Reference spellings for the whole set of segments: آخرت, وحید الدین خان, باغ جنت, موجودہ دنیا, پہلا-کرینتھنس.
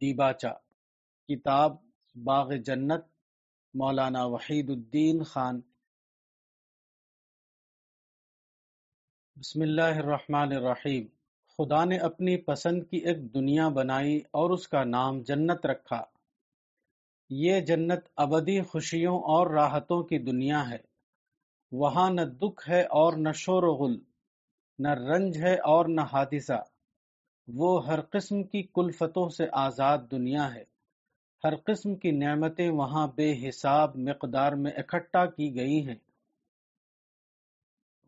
دیباچہ، کتاب باغ جنت، مولانا وحید الدین خان۔ بسم اللہ الرحمن الرحیم۔ خدا نے اپنی پسند کی ایک دنیا بنائی اور اس کا نام جنت رکھا۔ یہ جنت ابدی خوشیوں اور راحتوں کی دنیا ہے، وہاں نہ دکھ ہے اور نہ شور و غل، نہ رنج ہے اور نہ حادثہ۔ وہ ہر قسم کی کلفتوں سے آزاد دنیا ہے، ہر قسم کی نعمتیں وہاں بے حساب مقدار میں اکٹھا کی گئی ہیں۔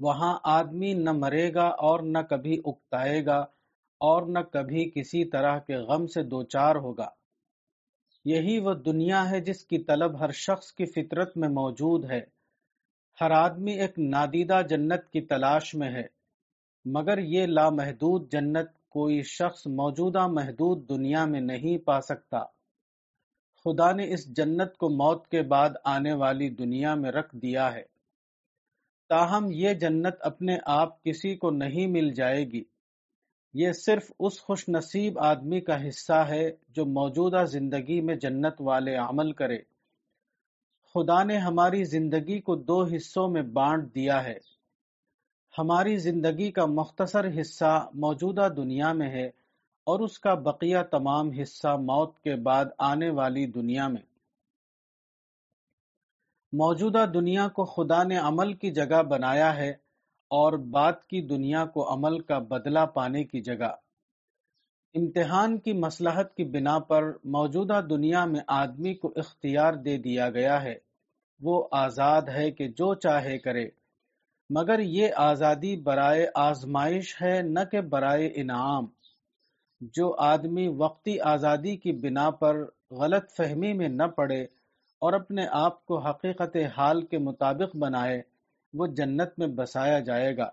وہاں آدمی نہ مرے گا اور نہ کبھی اکتائے گا اور نہ کبھی کسی طرح کے غم سے دوچار ہوگا۔ یہی وہ دنیا ہے جس کی طلب ہر شخص کی فطرت میں موجود ہے۔ ہر آدمی ایک نادیدہ جنت کی تلاش میں ہے، مگر یہ لامحدود جنت کوئی شخص موجودہ محدود دنیا میں نہیں پا سکتا۔ خدا نے اس جنت کو موت کے بعد آنے والی دنیا میں رکھ دیا ہے، تاہم یہ جنت اپنے آپ کسی کو نہیں مل جائے گی۔ یہ صرف اس خوش نصیب آدمی کا حصہ ہے جو موجودہ زندگی میں جنت والے عمل کرے۔ خدا نے ہماری زندگی کو دو حصوں میں بانٹ دیا ہے۔ ہماری زندگی کا مختصر حصہ موجودہ دنیا میں ہے اور اس کا بقیہ تمام حصہ موت کے بعد آنے والی دنیا میں۔ موجودہ دنیا کو خدا نے عمل کی جگہ بنایا ہے اور بعد کی دنیا کو عمل کا بدلہ پانے کی جگہ۔ امتحان کی مصلحت کی بنا پر موجودہ دنیا میں آدمی کو اختیار دے دیا گیا ہے، وہ آزاد ہے کہ جو چاہے کرے، مگر یہ آزادی برائے آزمائش ہے نہ کہ برائے انعام۔ جو آدمی وقتی آزادی کی بنا پر غلط فہمی میں نہ پڑے اور اپنے آپ کو حقیقت حال کے مطابق بنائے، وہ جنت میں بسایا جائے گا،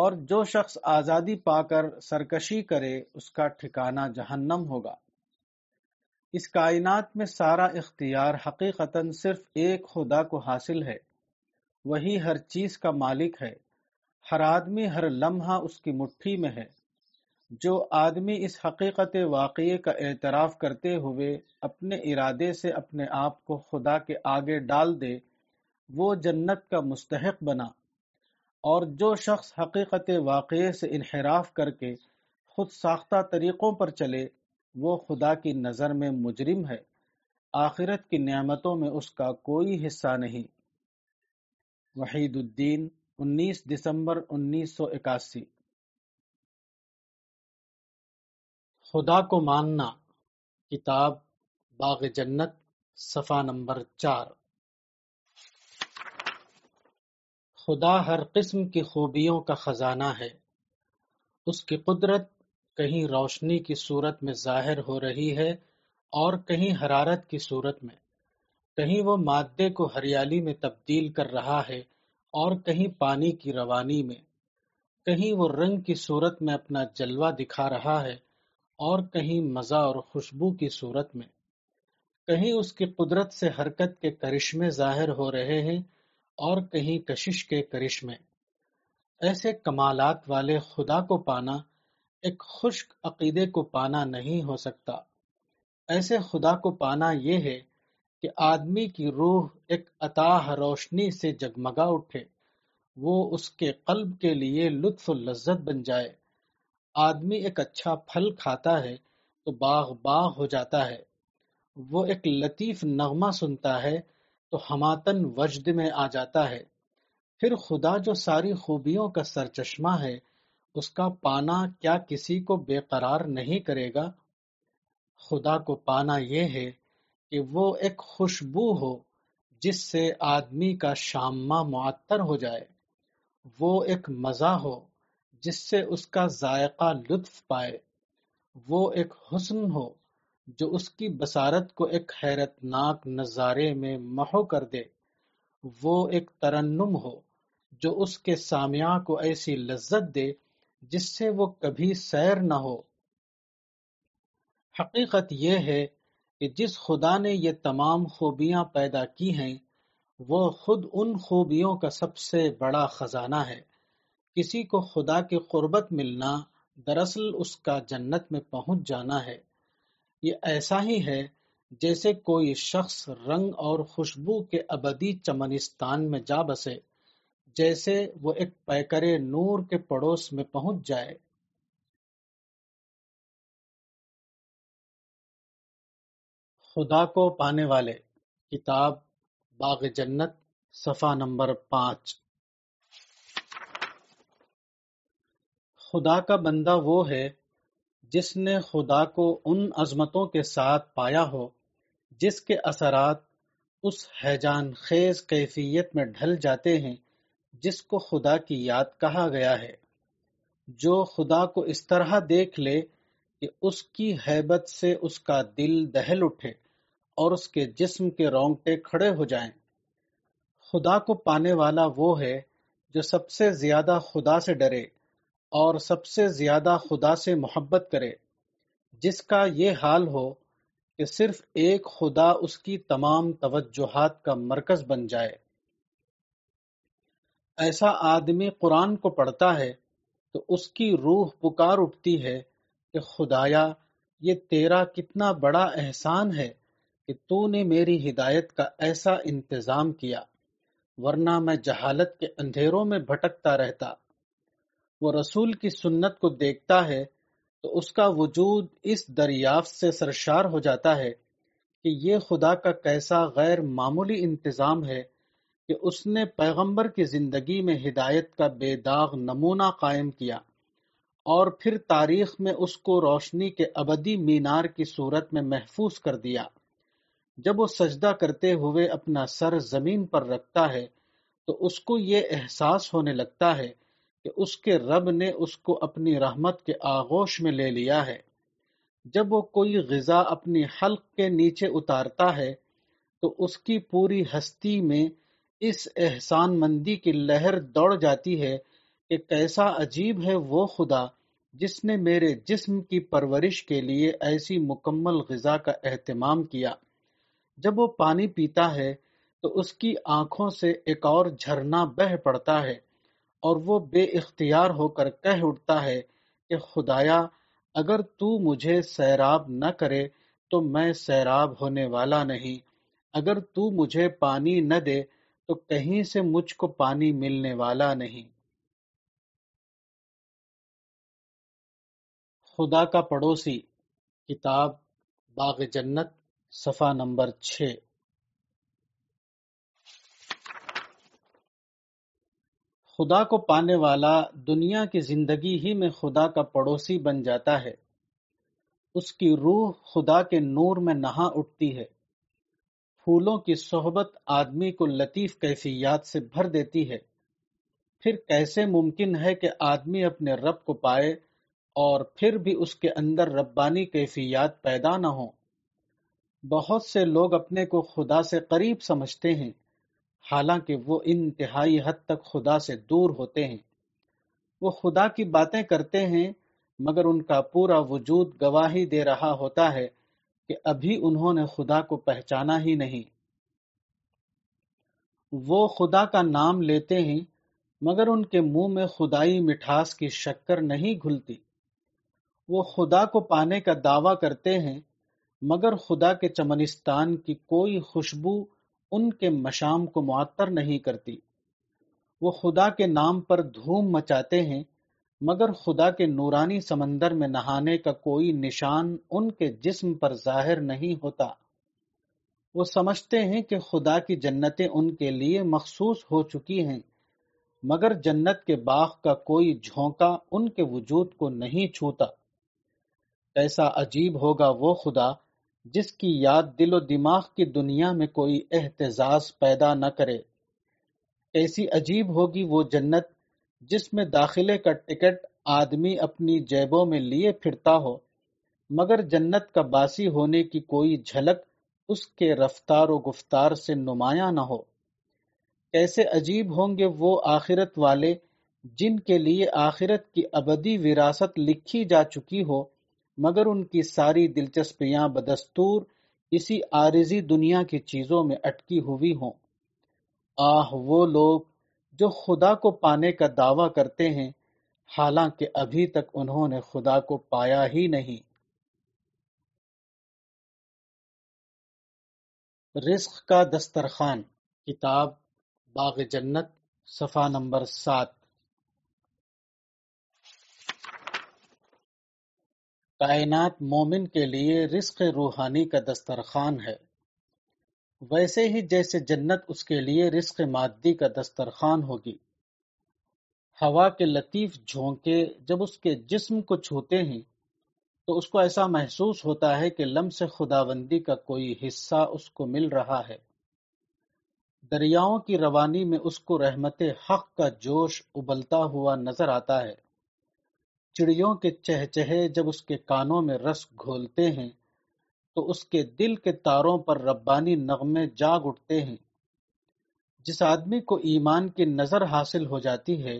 اور جو شخص آزادی پا کر سرکشی کرے اس کا ٹھکانہ جہنم ہوگا۔ اس کائنات میں سارا اختیار حقیقتاً صرف ایک خدا کو حاصل ہے، وہی ہر چیز کا مالک ہے، ہر آدمی ہر لمحہ اس کی مٹھی میں ہے۔ جو آدمی اس حقیقت واقعے کا اعتراف کرتے ہوئے اپنے ارادے سے اپنے آپ کو خدا کے آگے ڈال دے، وہ جنت کا مستحق بنا، اور جو شخص حقیقت واقعے سے انحراف کر کے خود ساختہ طریقوں پر چلے، وہ خدا کی نظر میں مجرم ہے، آخرت کی نعمتوں میں اس کا کوئی حصہ نہیں۔ وحید الدین، 19 دسمبر 1981۔ خدا کو ماننا، کتاب باغ جنت، صفحہ نمبر 4۔ خدا ہر قسم کی خوبیوں کا خزانہ ہے۔ اس کی قدرت کہیں روشنی کی صورت میں ظاہر ہو رہی ہے اور کہیں حرارت کی صورت میں، کہیں وہ مادے کو ہریالی میں تبدیل کر رہا ہے اور کہیں پانی کی روانی میں، کہیں وہ رنگ کی صورت میں اپنا جلوہ دکھا رہا ہے اور کہیں مزہ اور خوشبو کی صورت میں، کہیں اس کی قدرت سے حرکت کے کرشمے ظاہر ہو رہے ہیں اور کہیں کشش کے کرشمے۔ ایسے کمالات والے خدا کو پانا ایک خشک عقیدے کو پانا نہیں ہو سکتا۔ ایسے خدا کو پانا یہ ہے کہ آدمی کی روح ایک عطاہ روشنی سے جگمگا اٹھے، وہ اس کے قلب کے لیے لطف و لذت بن جائے۔ آدمی ایک اچھا پھل کھاتا ہے تو باغ باغ ہو جاتا ہے، وہ ایک لطیف نغمہ سنتا ہے تو ہماتن وجد میں آ جاتا ہے۔ پھر خدا جو ساری خوبیوں کا سرچشمہ ہے، اس کا پانا کیا کسی کو بے قرار نہیں کرے گا؟ خدا کو پانا یہ ہے کہ وہ ایک خوشبو ہو جس سے آدمی کا شامہ معطر ہو جائے، وہ ایک مزہ ہو جس سے اس کا ذائقہ لطف پائے، وہ ایک حسن ہو جو اس کی بصارت کو ایک حیرت ناک نظارے میں محو کر دے، وہ ایک ترنم ہو جو اس کے سامعہ کو ایسی لذت دے جس سے وہ کبھی سیر نہ ہو۔ حقیقت یہ ہے کہ جس خدا نے یہ تمام خوبیاں پیدا کی ہیں، وہ خود ان خوبیوں کا سب سے بڑا خزانہ ہے۔ کسی کو خدا کی قربت ملنا دراصل اس کا جنت میں پہنچ جانا ہے۔ یہ ایسا ہی ہے جیسے کوئی شخص رنگ اور خوشبو کے ابدی چمنستان میں جا بسے، جیسے وہ ایک پیکرے نور کے پڑوس میں پہنچ جائے۔ خدا کو پانے والے، کتاب باغ جنت، صفحہ نمبر 5۔ خدا کا بندہ وہ ہے جس نے خدا کو ان عظمتوں کے ساتھ پایا ہو جس کے اثرات اس ہیجان خیز کیفیت میں ڈھل جاتے ہیں جس کو خدا کی یاد کہا گیا ہے۔ جو خدا کو اس طرح دیکھ لے کہ اس کی ہیبت سے اس کا دل دہل اٹھے اور اس کے جسم کے رونگٹے کھڑے ہو جائیں۔ خدا کو پانے والا وہ ہے جو سب سے زیادہ خدا سے ڈرے اور سب سے زیادہ خدا سے محبت کرے، جس کا یہ حال ہو کہ صرف ایک خدا اس کی تمام توجہات کا مرکز بن جائے۔ ایسا آدمی قرآن کو پڑھتا ہے تو اس کی روح پکار اٹھتی ہے کہ خدایا، یہ تیرا کتنا بڑا احسان ہے کہ تو نے میری ہدایت کا ایسا انتظام کیا، ورنہ میں جہالت کے اندھیروں میں بھٹکتا رہتا۔ وہ رسول کی سنت کو دیکھتا ہے تو اس کا وجود اس دریافت سے سرشار ہو جاتا ہے کہ یہ خدا کا کیسا غیر معمولی انتظام ہے کہ اس نے پیغمبر کی زندگی میں ہدایت کا بے داغ نمونہ قائم کیا اور پھر تاریخ میں اس کو روشنی کے ابدی مینار کی صورت میں محفوظ کر دیا۔ جب وہ سجدہ کرتے ہوئے اپنا سر زمین پر رکھتا ہے تو اس کو یہ احساس ہونے لگتا ہے کہ اس کے رب نے اس کو اپنی رحمت کے آغوش میں لے لیا ہے۔ جب وہ کوئی غذا اپنی حلق کے نیچے اتارتا ہے تو اس کی پوری ہستی میں اس احسان مندی کی لہر دوڑ جاتی ہے کہ کیسا عجیب ہے وہ خدا جس نے میرے جسم کی پرورش کے لیے ایسی مکمل غذا کا اہتمام کیا۔ جب وہ پانی پیتا ہے تو اس کی آنکھوں سے ایک اور جھرنا بہہ پڑتا ہے اور وہ بے اختیار ہو کر کہہ اٹھتا ہے کہ خدایا، اگر تو مجھے سیراب نہ کرے تو میں سیراب ہونے والا نہیں، اگر تو مجھے پانی نہ دے تو کہیں سے مجھ کو پانی ملنے والا نہیں۔ خدا کا پڑوسی، کتاب باغ جنت، صفحہ نمبر 6۔ خدا کو پانے والا دنیا کی زندگی ہی میں خدا کا پڑوسی بن جاتا ہے۔ اس کی روح خدا کے نور میں نہا اٹھتی ہے۔ پھولوں کی صحبت آدمی کو لطیف کیفیات سے بھر دیتی ہے۔ پھر کیسے ممکن ہے کہ آدمی اپنے رب کو پائے اور پھر بھی اس کے اندر ربانی کیفیات پیدا نہ ہوں؟ بہت سے لوگ اپنے کو خدا سے قریب سمجھتے ہیں، حالانکہ وہ انتہائی حد تک خدا سے دور ہوتے ہیں۔ وہ خدا کی باتیں کرتے ہیں مگر ان کا پورا وجود گواہی دے رہا ہوتا ہے کہ ابھی انہوں نے خدا کو پہچانا ہی نہیں۔ وہ خدا کا نام لیتے ہیں مگر ان کے منہ میں خدائی مٹھاس کی شکر نہیں گھلتی۔ وہ خدا کو پانے کا دعویٰ کرتے ہیں مگر خدا کے چمنستان کی کوئی خوشبو ان کے مشام کو معطر نہیں کرتی۔ وہ خدا کے نام پر دھوم مچاتے ہیں مگر خدا کے نورانی سمندر میں نہانے کا کوئی نشان ان کے جسم پر ظاہر نہیں ہوتا۔ وہ سمجھتے ہیں کہ خدا کی جنتیں ان کے لیے مخصوص ہو چکی ہیں مگر جنت کے باغ کا کوئی جھونکا ان کے وجود کو نہیں چھوتا۔ ایسا عجیب ہوگا وہ خدا جس کی یاد دل و دماغ کی دنیا میں کوئی احتزاز پیدا نہ کرے۔ ایسی عجیب ہوگی وہ جنت جس میں داخلے کا ٹکٹ آدمی اپنی جیبوں میں لیے پھرتا ہو مگر جنت کا باسی ہونے کی کوئی جھلک اس کے رفتار و گفتار سے نمایاں نہ ہو۔ کیسے عجیب ہوں گے وہ آخرت والے جن کے لیے آخرت کی ابدی وراثت لکھی جا چکی ہو مگر ان کی ساری دلچسپیاں بدستور اسی عارضی دنیا کی چیزوں میں اٹکی ہوئی ہوں۔ آہ وہ لوگ جو خدا کو پانے کا دعویٰ کرتے ہیں حالانکہ ابھی تک انہوں نے خدا کو پایا ہی نہیں۔ رزق کا دسترخوان، کتاب باغ جنت، صفحہ نمبر 7۔ کائنات مومن کے لیے رزق روحانی کا دسترخوان ہے، ویسے ہی جیسے جنت اس کے لیے رزق مادی کا دسترخوان ہوگی۔ ہوا کے لطیف جھونکے جب اس کے جسم کو چھوتے ہیں تو اس کو ایسا محسوس ہوتا ہے کہ لمس خداوندی کا کوئی حصہ اس کو مل رہا ہے۔ دریاؤں کی روانی میں اس کو رحمت حق کا جوش ابلتا ہوا نظر آتا ہے۔ چڑیوں کے چہچہے جب اس کے کانوں میں رس گھولتے ہیں تو اس کے دل کے تاروں پر ربانی نغمے جاگ اٹھتے ہیں۔ جس آدمی کو ایمان کی نظر حاصل ہو جاتی ہے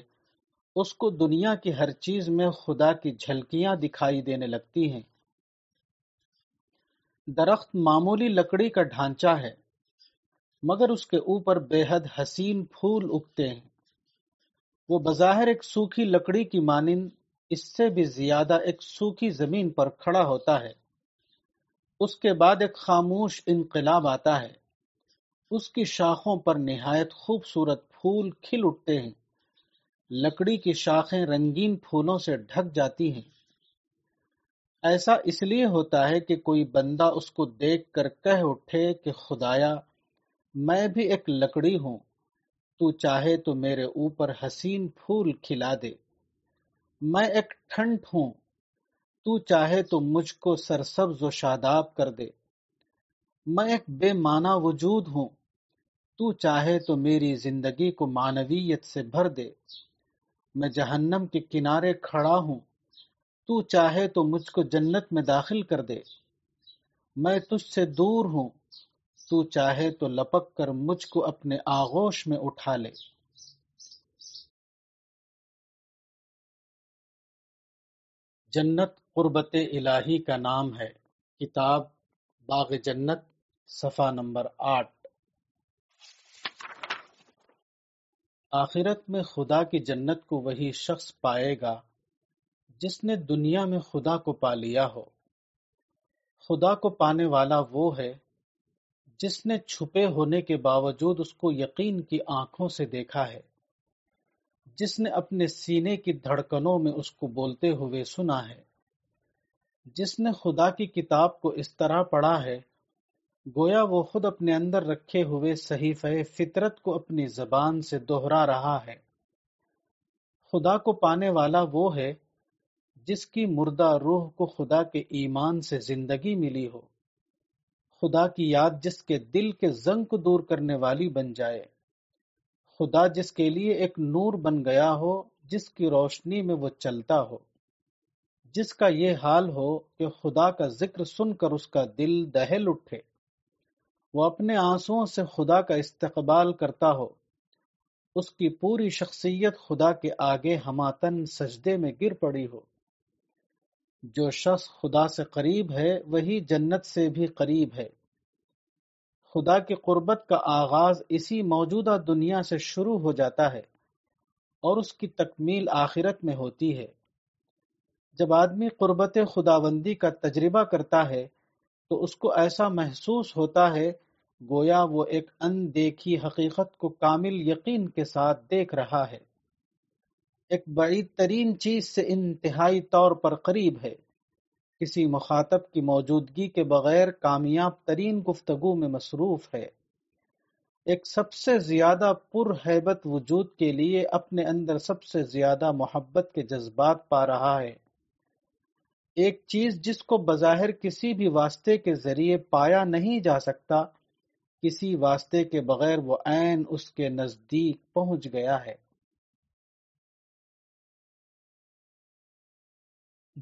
اس کو دنیا کی ہر چیز میں خدا کی جھلکیاں دکھائی دینے لگتی ہیں۔ درخت معمولی لکڑی کا ڈھانچہ ہے مگر اس کے اوپر بے حد حسین پھول اگتے ہیں۔ وہ بظاہر ایک سوکھی لکڑی کی مانند اس سے بھی زیادہ ایک سوکھی زمین پر کھڑا ہوتا ہے۔ اس کے بعد ایک خاموش انقلاب آتا ہے۔ اس کی شاخوں پر نہایت خوبصورت پھول کھل اٹھتے ہیں۔ لکڑی کی شاخیں رنگین پھولوں سے ڈھک جاتی ہیں۔ ایسا اس لیے ہوتا ہے کہ کوئی بندہ اس کو دیکھ کر کہہ اٹھے کہ خدایا، میں بھی ایک لکڑی ہوں، تو چاہے تو میرے اوپر حسین پھول کھلا دے۔ میں ایک ٹھنٹ ہوں، تو چاہے تو مجھ کو سرسبز و شاداب کر دے۔ میں ایک بے معنی وجود ہوں، تو چاہے تو میری زندگی کو معنویت سے بھر دے۔ میں جہنم کے کنارے کھڑا ہوں، تو چاہے تو مجھ کو جنت میں داخل کر دے۔ میں تجھ سے دور ہوں، تو چاہے تو لپک کر مجھ کو اپنے آغوش میں اٹھا لے۔ جنت قربت الہی کا نام ہے، کتاب باغ جنت، صفحہ نمبر 8۔ آخرت میں خدا کی جنت کو وہی شخص پائے گا جس نے دنیا میں خدا کو پا لیا ہو۔ خدا کو پانے والا وہ ہے جس نے چھپے ہونے کے باوجود اس کو یقین کی آنکھوں سے دیکھا ہے، جس نے اپنے سینے کی دھڑکنوں میں اس کو بولتے ہوئے سنا ہے، جس نے خدا کی کتاب کو اس طرح پڑھا ہے گویا وہ خود اپنے اندر رکھے ہوئے صحیفہ فطرت کو اپنی زبان سے دوہرا رہا ہے۔ خدا کو پانے والا وہ ہے جس کی مردہ روح کو خدا کے ایمان سے زندگی ملی ہو۔ خدا کی یاد جس کے دل کے زنگ کو دور کرنے والی بن جائے۔ خدا جس کے لیے ایک نور بن گیا ہو، جس کی روشنی میں وہ چلتا ہو، جس کا یہ حال ہو کہ خدا کا ذکر سن کر اس کا دل دہل اٹھے، وہ اپنے آنسوؤں سے خدا کا استقبال کرتا ہو، اس کی پوری شخصیت خدا کے آگے ہماتن سجدے میں گر پڑی ہو۔ جو شخص خدا سے قریب ہے وہی جنت سے بھی قریب ہے۔ خدا کی قربت کا آغاز اسی موجودہ دنیا سے شروع ہو جاتا ہے اور اس کی تکمیل آخرت میں ہوتی ہے۔ جب آدمی قربت خداوندی کا تجربہ کرتا ہے تو اس کو ایسا محسوس ہوتا ہے گویا وہ ایک اندیکھی حقیقت کو کامل یقین کے ساتھ دیکھ رہا ہے، ایک بعید ترین چیز سے انتہائی طور پر قریب ہے، کسی مخاطب کی موجودگی کے بغیر کامیاب ترین گفتگو میں مصروف ہے، ایک سب سے زیادہ پر ہیبت وجود کے لیے اپنے اندر سب سے زیادہ محبت کے جذبات پا رہا ہے، ایک چیز جس کو بظاہر کسی بھی واسطے کے ذریعے پایا نہیں جا سکتا، کسی واسطے کے بغیر وہ عین اس کے نزدیک پہنچ گیا ہے۔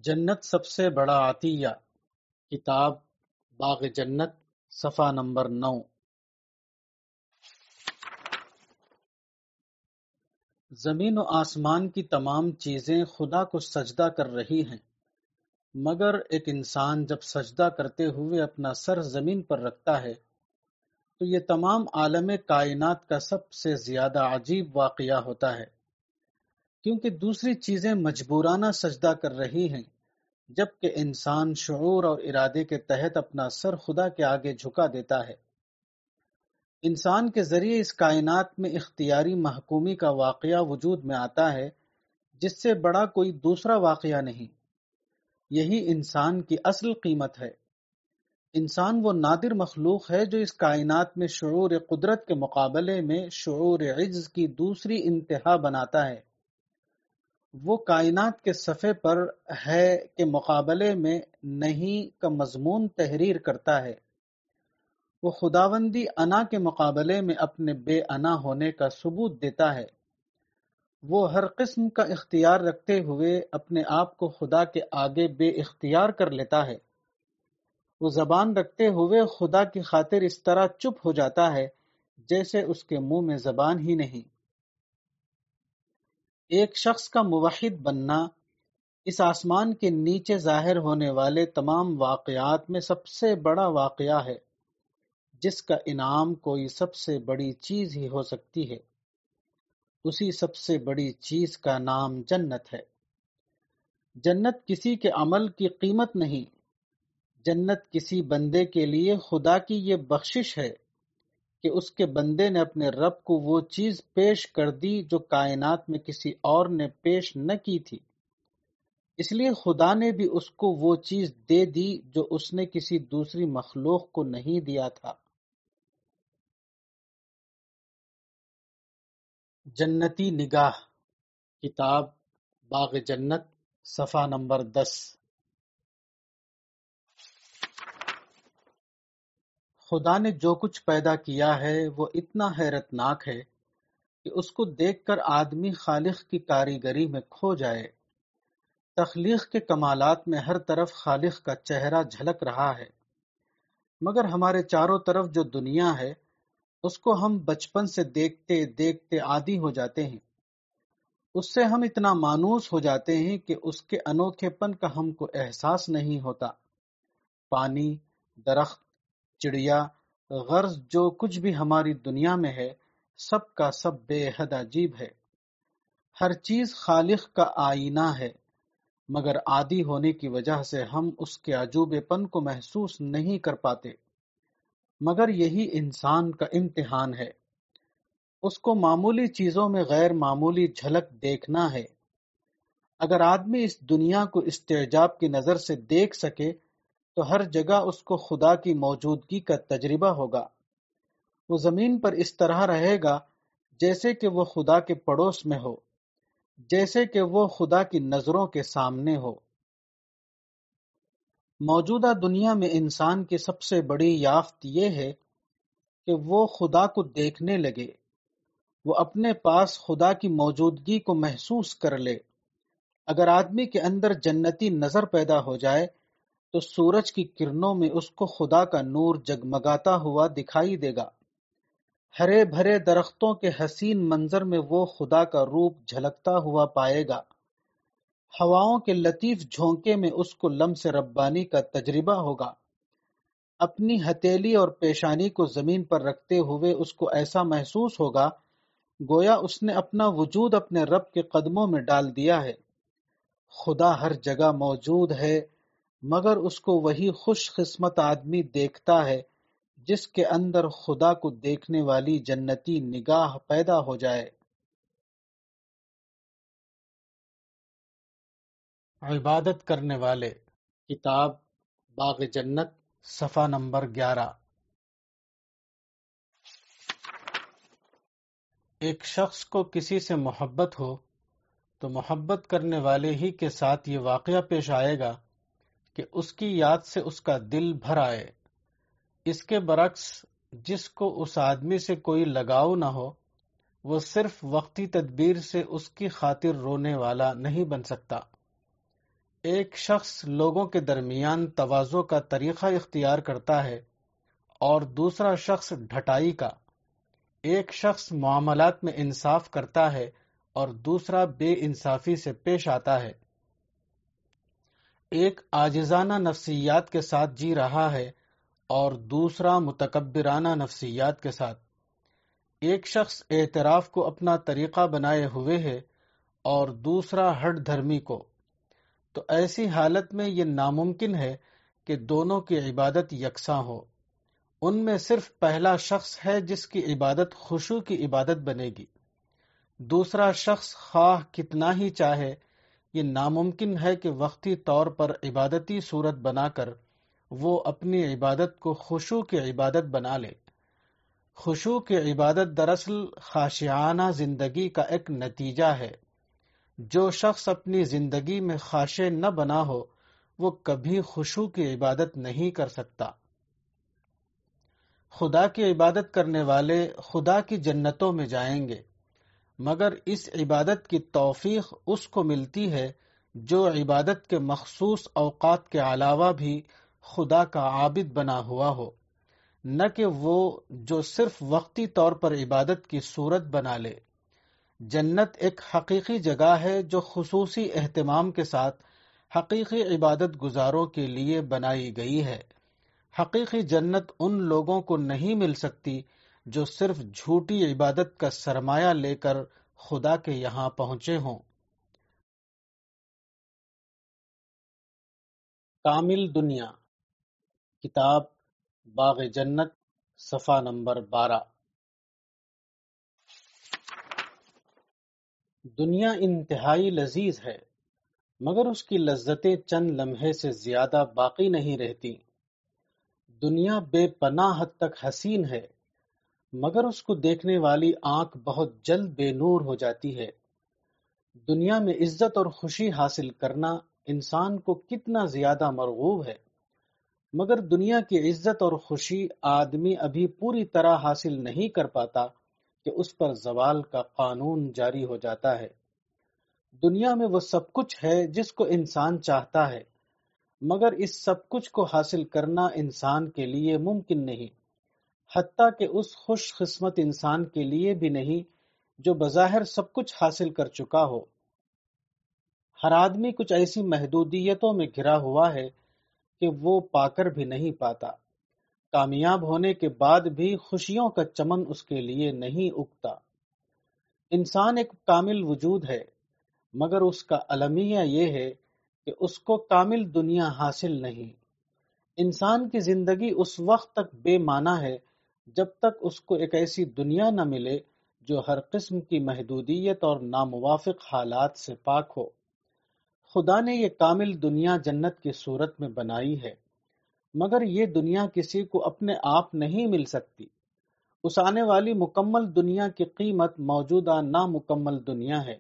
جنت سب سے بڑا عطیہ، کتاب باغ جنت، صفحہ نمبر 9۔ زمین و آسمان کی تمام چیزیں خدا کو سجدہ کر رہی ہیں، مگر ایک انسان جب سجدہ کرتے ہوئے اپنا سر زمین پر رکھتا ہے تو یہ تمام عالم کائنات کا سب سے زیادہ عجیب واقعہ ہوتا ہے، کیونکہ دوسری چیزیں مجبورانہ سجدہ کر رہی ہیں جبکہ انسان شعور اور ارادے کے تحت اپنا سر خدا کے آگے جھکا دیتا ہے۔ انسان کے ذریعے اس کائنات میں اختیاری محکومی کا واقعہ وجود میں آتا ہے جس سے بڑا کوئی دوسرا واقعہ نہیں۔ یہی انسان کی اصل قیمت ہے۔ انسان وہ نادر مخلوق ہے جو اس کائنات میں شعور قدرت کے مقابلے میں شعور عجز کی دوسری انتہا بناتا ہے۔ وہ کائنات کے صفحے پر ہے کے مقابلے میں نہیں کا مضمون تحریر کرتا ہے۔ وہ خداوندی انا کے مقابلے میں اپنے بے انا ہونے کا ثبوت دیتا ہے۔ وہ ہر قسم کا اختیار رکھتے ہوئے اپنے آپ کو خدا کے آگے بے اختیار کر لیتا ہے۔ وہ زبان رکھتے ہوئے خدا کی خاطر اس طرح چپ ہو جاتا ہے جیسے اس کے منہ میں زبان ہی نہیں۔ ایک شخص کا موحد بننا اس آسمان کے نیچے ظاہر ہونے والے تمام واقعات میں سب سے بڑا واقعہ ہے، جس کا انعام کوئی سب سے بڑی چیز ہی ہو سکتی ہے۔ اسی سب سے بڑی چیز کا نام جنت ہے۔ جنت کسی کے عمل کی قیمت نہیں، جنت کسی بندے کے لیے خدا کی یہ بخشش ہے کہ اس کے بندے نے اپنے رب کو وہ چیز پیش کر دی جو کائنات میں کسی اور نے پیش نہ کی تھی، اس لیے خدا نے بھی اس کو وہ چیز دے دی جو اس نے کسی دوسری مخلوق کو نہیں دیا تھا۔ جنتی نگاہ، کتاب باغ جنت، صفحہ نمبر 10۔ خدا نے جو کچھ پیدا کیا ہے وہ اتنا حیرتناک ہے کہ اس کو دیکھ کر آدمی خالق کی کاریگری میں کھو جائے۔ تخلیق کے کمالات میں ہر طرف خالق کا چہرہ جھلک رہا ہے، مگر ہمارے چاروں طرف جو دنیا ہے اس کو ہم بچپن سے دیکھتے دیکھتے عادی ہو جاتے ہیں۔ اس سے ہم اتنا مانوس ہو جاتے ہیں کہ اس کے انوکھے پن کا ہم کو احساس نہیں ہوتا۔ پانی، درخت، چڑیا، غرض جو کچھ بھی ہماری دنیا میں ہے، سب کا سب بے حد عجیب ہے۔ ہر چیز خالق کا آئینہ ہے، مگر عادی ہونے کی وجہ سے ہم اس کے عجوب پن کو محسوس نہیں کر پاتے۔ مگر یہی انسان کا امتحان ہے، اس کو معمولی چیزوں میں غیر معمولی جھلک دیکھنا ہے۔ اگر آدمی اس دنیا کو استعجاب کی نظر سے دیکھ سکے تو ہر جگہ اس کو خدا کی موجودگی کا تجربہ ہوگا۔ وہ زمین پر اس طرح رہے گا جیسے کہ وہ خدا کے پڑوس میں ہو، جیسے کہ وہ خدا کی نظروں کے سامنے ہو۔ موجودہ دنیا میں انسان کی سب سے بڑی یافت یہ ہے کہ وہ خدا کو دیکھنے لگے، وہ اپنے پاس خدا کی موجودگی کو محسوس کر لے۔ اگر آدمی کے اندر جنتی نظر پیدا ہو جائے تو سورج کی کرنوں میں اس کو خدا کا نور جگمگاتا ہوا دکھائی دے گا۔ ہرے بھرے درختوں کے حسین منظر میں وہ خدا کا روپ جھلکتا ہوا پائے گا۔ ہواؤں کے لطیف جھونکے میں اس کو لمس ربانی کا تجربہ ہوگا۔ اپنی ہتھیلی اور پیشانی کو زمین پر رکھتے ہوئے اس کو ایسا محسوس ہوگا گویا اس نے اپنا وجود اپنے رب کے قدموں میں ڈال دیا ہے۔ خدا ہر جگہ موجود ہے، مگر اس کو وہی خوش قسمت آدمی دیکھتا ہے جس کے اندر خدا کو دیکھنے والی جنتی نگاہ پیدا ہو جائے۔ عبادت کرنے والے، کتاب باغ جنت، صفحہ نمبر 11۔ ایک شخص کو کسی سے محبت ہو تو محبت کرنے والے ہی کے ساتھ یہ واقعہ پیش آئے گا کہ اس کی یاد سے اس کا دل بھر آئے۔ اس کے برعکس جس کو اس آدمی سے کوئی لگاؤ نہ ہو وہ صرف وقتی تدبیر سے اس کی خاطر رونے والا نہیں بن سکتا۔ ایک شخص لوگوں کے درمیان تواضع کا طریقہ اختیار کرتا ہے اور دوسرا شخص ڈھٹائی کا۔ ایک شخص معاملات میں انصاف کرتا ہے اور دوسرا بے انصافی سے پیش آتا ہے۔ ایک عاجزانہ نفسیات کے ساتھ جی رہا ہے اور دوسرا متکبرانہ نفسیات کے ساتھ۔ ایک شخص اعتراف کو اپنا طریقہ بنائے ہوئے ہے اور دوسرا ہٹ دھرمی کو۔ تو ایسی حالت میں یہ ناممکن ہے کہ دونوں کی عبادت یکساں ہو۔ ان میں صرف پہلا شخص ہے جس کی عبادت خشوع کی عبادت بنے گی، دوسرا شخص خواہ کتنا ہی چاہے یہ ناممکن ہے کہ وقتی طور پر عبادتی صورت بنا کر وہ اپنی عبادت کو خشوع کی عبادت بنا لے۔ خشوع کی عبادت دراصل خاشعانہ زندگی کا ایک نتیجہ ہے۔ جو شخص اپنی زندگی میں خاشع نہ بنا ہو وہ کبھی خشوع کی عبادت نہیں کر سکتا۔ خدا کی عبادت کرنے والے خدا کی جنتوں میں جائیں گے، مگر اس عبادت کی توفیق اس کو ملتی ہے جو عبادت کے مخصوص اوقات کے علاوہ بھی خدا کا عابد بنا ہوا ہو، نہ کہ وہ جو صرف وقتی طور پر عبادت کی صورت بنا لے۔ جنت ایک حقیقی جگہ ہے جو خصوصی اہتمام کے ساتھ حقیقی عبادت گزاروں کے لیے بنائی گئی ہے۔ حقیقی جنت ان لوگوں کو نہیں مل سکتی جو صرف جھوٹی عبادت کا سرمایہ لے کر خدا کے یہاں پہنچے ہوں۔ کامل دنیا، کتاب باغ جنت، صفحہ نمبر 12۔ دنیا انتہائی لذیذ ہے، مگر اس کی لذتیں چند لمحے سے زیادہ باقی نہیں رہتی۔ دنیا بے پناہ حد تک حسین ہے، مگر اس کو دیکھنے والی آنکھ بہت جلد بے نور ہو جاتی ہے۔ دنیا میں عزت اور خوشی حاصل کرنا انسان کو کتنا زیادہ مرغوب ہے، مگر دنیا کی عزت اور خوشی آدمی ابھی پوری طرح حاصل نہیں کر پاتا کہ اس پر زوال کا قانون جاری ہو جاتا ہے۔ دنیا میں وہ سب کچھ ہے جس کو انسان چاہتا ہے، مگر اس سب کچھ کو حاصل کرنا انسان کے لیے ممکن نہیں، حتیٰ کہ اس خوش قسمت انسان کے لیے بھی نہیں جو بظاہر سب کچھ حاصل کر چکا ہو۔ ہر آدمی کچھ ایسی محدودیتوں میں گھرا ہوا ہے کہ وہ پا کر بھی نہیں پاتا۔ کامیاب ہونے کے بعد بھی خوشیوں کا چمن اس کے لیے نہیں اگتا۔ انسان ایک کامل وجود ہے، مگر اس کا المیہ یہ ہے کہ اس کو کامل دنیا حاصل نہیں۔ انسان کی زندگی اس وقت تک بے معنی ہے جب تک اس کو ایک ایسی دنیا نہ ملے جو ہر قسم کی محدودیت اور ناموافق حالات سے پاک ہو۔ خدا نے یہ کامل دنیا جنت کی صورت میں بنائی ہے، مگر یہ دنیا کسی کو اپنے آپ نہیں مل سکتی۔ اس آنے والی مکمل دنیا کی قیمت موجودہ نامکمل دنیا ہے۔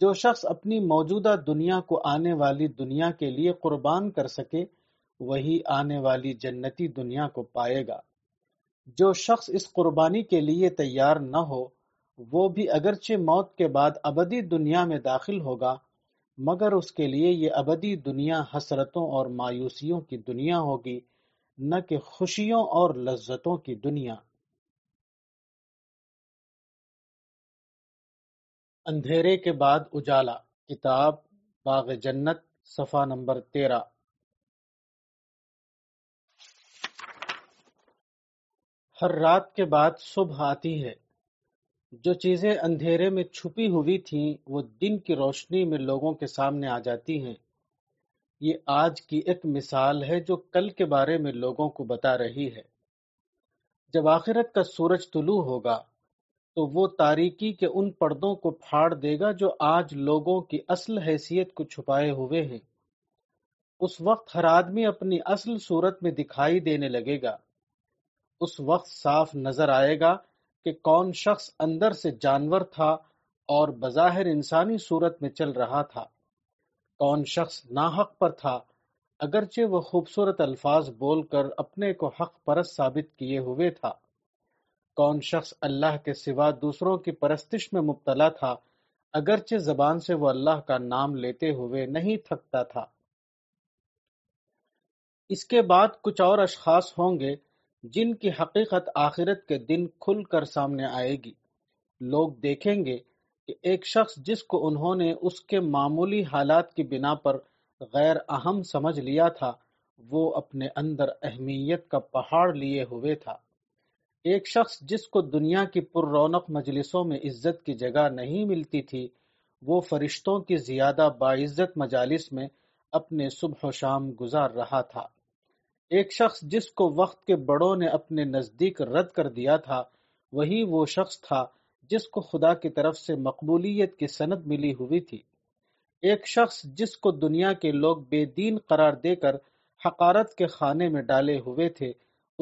جو شخص اپنی موجودہ دنیا کو آنے والی دنیا کے لیے قربان کر سکے وہی آنے والی جنتی دنیا کو پائے گا۔ جو شخص اس قربانی کے لیے تیار نہ ہو وہ بھی اگرچہ موت کے بعد ابدی دنیا میں داخل ہوگا، مگر اس کے لیے یہ ابدی دنیا حسرتوں اور مایوسیوں کی دنیا ہوگی، نہ کہ خوشیوں اور لذتوں کی دنیا۔ اندھیرے کے بعد اجالا، کتاب باغ جنت، صفحہ نمبر 13۔ ہر رات کے بعد صبح آتی ہے۔ جو چیزیں اندھیرے میں چھپی ہوئی تھیں وہ دن کی روشنی میں لوگوں کے سامنے آ جاتی ہیں۔ یہ آج کی ایک مثال ہے جو کل کے بارے میں لوگوں کو بتا رہی ہے۔ جب آخرت کا سورج طلوع ہوگا تو وہ تاریکی کے ان پردوں کو پھاڑ دے گا جو آج لوگوں کی اصل حیثیت کو چھپائے ہوئے ہیں۔ اس وقت ہر آدمی اپنی اصل صورت میں دکھائی دینے لگے گا۔ اس وقت صاف نظر آئے گا کہ کون شخص اندر سے جانور تھا اور بظاہر انسانی صورت میں چل رہا تھا، کون شخص ناحق پر تھا اگرچہ وہ خوبصورت الفاظ بول کر اپنے کو حق پرست ثابت کیے ہوئے تھا، کون شخص اللہ کے سوا دوسروں کی پرستش میں مبتلا تھا اگرچہ زبان سے وہ اللہ کا نام لیتے ہوئے نہیں تھکتا تھا۔ اس کے بعد کچھ اور اشخاص ہوں گے جن کی حقیقت آخرت کے دن کھل کر سامنے آئے گی۔ لوگ دیکھیں گے کہ ایک شخص جس کو انہوں نے اس کے معمولی حالات کی بنا پر غیر اہم سمجھ لیا تھا وہ اپنے اندر اہمیت کا پہاڑ لیے ہوئے تھا۔ ایک شخص جس کو دنیا کی پر رونق مجلسوں میں عزت کی جگہ نہیں ملتی تھی وہ فرشتوں کی زیادہ باعزت مجالس میں اپنے صبح و شام گزار رہا تھا۔ ایک شخص جس کو وقت کے بڑوں نے اپنے نزدیک رد کر دیا تھا وہی وہ شخص تھا جس کو خدا کی طرف سے مقبولیت کی سند ملی ہوئی تھی۔ ایک شخص جس کو دنیا کے لوگ بے دین قرار دے کر حقارت کے خانے میں ڈالے ہوئے تھے،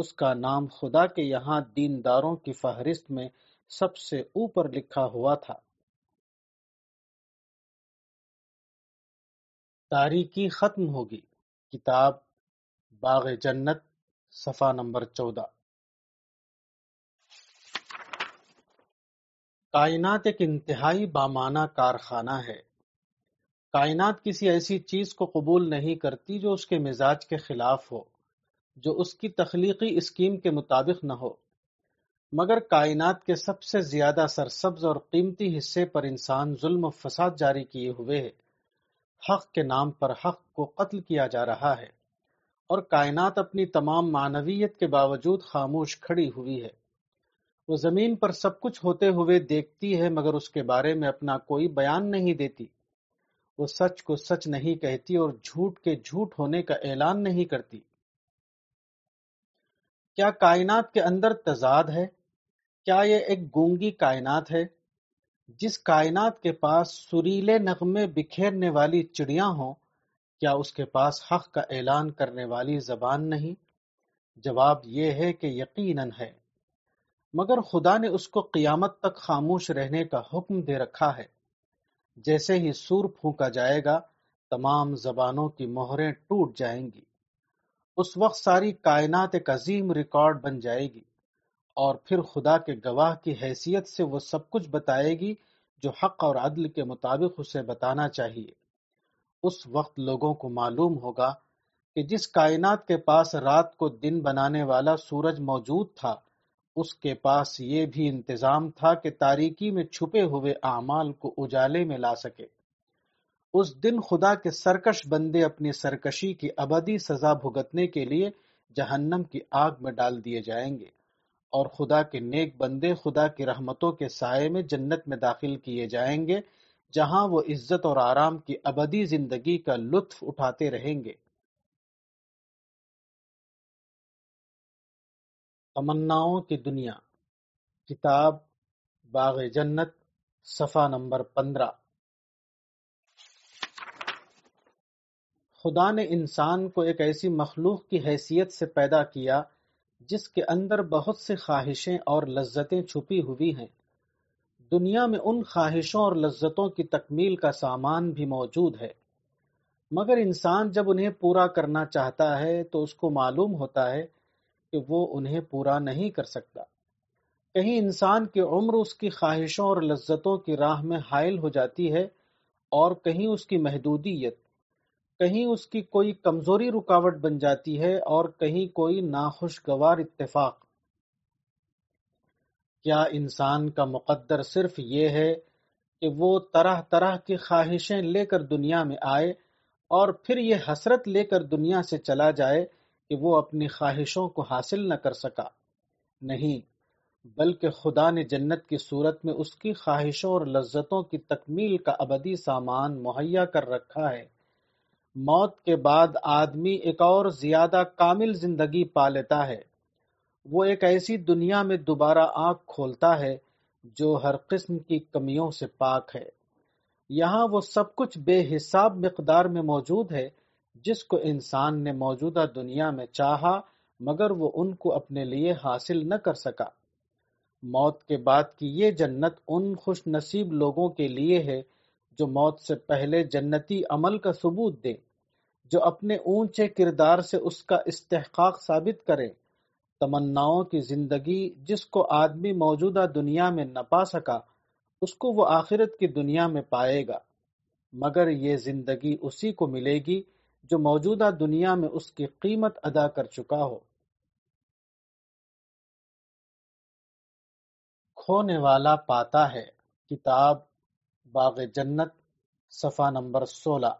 اس کا نام خدا کے یہاں دینداروں کی فہرست میں سب سے اوپر لکھا ہوا تھا۔ تاریکی ختم ہوگی، کتاب باغ جنت، صفحہ نمبر 14۔ کائنات ایک انتہائی بامانہ کارخانہ ہے۔ کائنات کسی ایسی چیز کو قبول نہیں کرتی جو اس کے مزاج کے خلاف ہو، جو اس کی تخلیقی اسکیم کے مطابق نہ ہو، مگر کائنات کے سب سے زیادہ سرسبز اور قیمتی حصے پر انسان ظلم و فساد جاری کیے ہوئے ہے۔ حق کے نام پر حق کو قتل کیا جا رہا ہے اور کائنات اپنی تمام معنویت کے باوجود خاموش کھڑی ہوئی ہے۔ وہ زمین پر سب کچھ ہوتے ہوئے دیکھتی ہے مگر اس کے بارے میں اپنا کوئی بیان نہیں دیتی۔ وہ سچ کو سچ نہیں کہتی اور جھوٹ کے جھوٹ ہونے کا اعلان نہیں کرتی۔ کیا کائنات کے اندر تضاد ہے؟ کیا یہ ایک گونگی کائنات ہے؟ جس کائنات کے پاس سریلے نغمے بکھیرنے والی چڑیاں ہوں، کیا اس کے پاس حق کا اعلان کرنے والی زبان نہیں؟ جواب یہ ہے کہ یقیناً ہے، مگر خدا نے اس کو قیامت تک خاموش رہنے کا حکم دے رکھا ہے۔ جیسے ہی سور پھونکا جائے گا تمام زبانوں کی مہریں ٹوٹ جائیں گی۔ اس وقت ساری کائنات ایک عظیم ریکارڈ بن جائے گی اور پھر خدا کے گواہ کی حیثیت سے وہ سب کچھ بتائے گی جو حق اور عدل کے مطابق اسے بتانا چاہیے۔ اس وقت لوگوں کو معلوم ہوگا کہ جس کائنات کے پاس رات کو دن بنانے والا سورج موجود تھا، اس کے پاس یہ بھی انتظام تھا کہ تاریکی میں چھپے ہوئے اعمال کو اجالے میں لا سکے۔ اس دن خدا کے سرکش بندے اپنی سرکشی کی ابدی سزا بھگتنے کے لیے جہنم کی آگ میں ڈال دیے جائیں گے اور خدا کے نیک بندے خدا کی رحمتوں کے سائے میں جنت میں داخل کیے جائیں گے، جہاں وہ عزت اور آرام کی ابدی زندگی کا لطف اٹھاتے رہیں گے۔ تمناؤں کی دنیا، کتاب باغ جنت، صفحہ نمبر 15۔ خدا نے انسان کو ایک ایسی مخلوق کی حیثیت سے پیدا کیا جس کے اندر بہت سی خواہشیں اور لذتیں چھپی ہوئی ہیں۔ دنیا میں ان خواہشوں اور لذتوں کی تکمیل کا سامان بھی موجود ہے، مگر انسان جب انہیں پورا کرنا چاہتا ہے تو اس کو معلوم ہوتا ہے کہ وہ انہیں پورا نہیں کر سکتا۔ کہیں انسان کی عمر اس کی خواہشوں اور لذتوں کی راہ میں حائل ہو جاتی ہے اور کہیں اس کی محدودیت، کہیں اس کی کوئی کمزوری رکاوٹ بن جاتی ہے اور کہیں کوئی ناخوشگوار اتفاق۔ کیا انسان کا مقدر صرف یہ ہے کہ وہ طرح طرح کی خواہشیں لے کر دنیا میں آئے اور پھر یہ حسرت لے کر دنیا سے چلا جائے کہ وہ اپنی خواہشوں کو حاصل نہ کر سکا؟ نہیں، بلکہ خدا نے جنت کی صورت میں اس کی خواہشوں اور لذتوں کی تکمیل کا ابدی سامان مہیا کر رکھا ہے۔ موت کے بعد آدمی ایک اور زیادہ کامل زندگی پا لیتا ہے۔ وہ ایک ایسی دنیا میں دوبارہ آنکھ کھولتا ہے جو ہر قسم کی کمیوں سے پاک ہے۔ یہاں وہ سب کچھ بے حساب مقدار میں موجود ہے جس کو انسان نے موجودہ دنیا میں چاہا مگر وہ ان کو اپنے لیے حاصل نہ کر سکا۔ موت کے بعد کی یہ جنت ان خوش نصیب لوگوں کے لیے ہے جو موت سے پہلے جنتی عمل کا ثبوت دیں، جو اپنے اونچے کردار سے اس کا استحقاق ثابت کریں۔ تمناؤں کی زندگی جس کو آدمی موجودہ دنیا میں نہ پا سکا، اس کو وہ آخرت کی دنیا میں پائے گا، مگر یہ زندگی اسی کو ملے گی جو موجودہ دنیا میں اس کی قیمت ادا کر چکا ہو۔ کھونے والا پاتا ہے، کتاب باغ جنت، صفحہ نمبر 16۔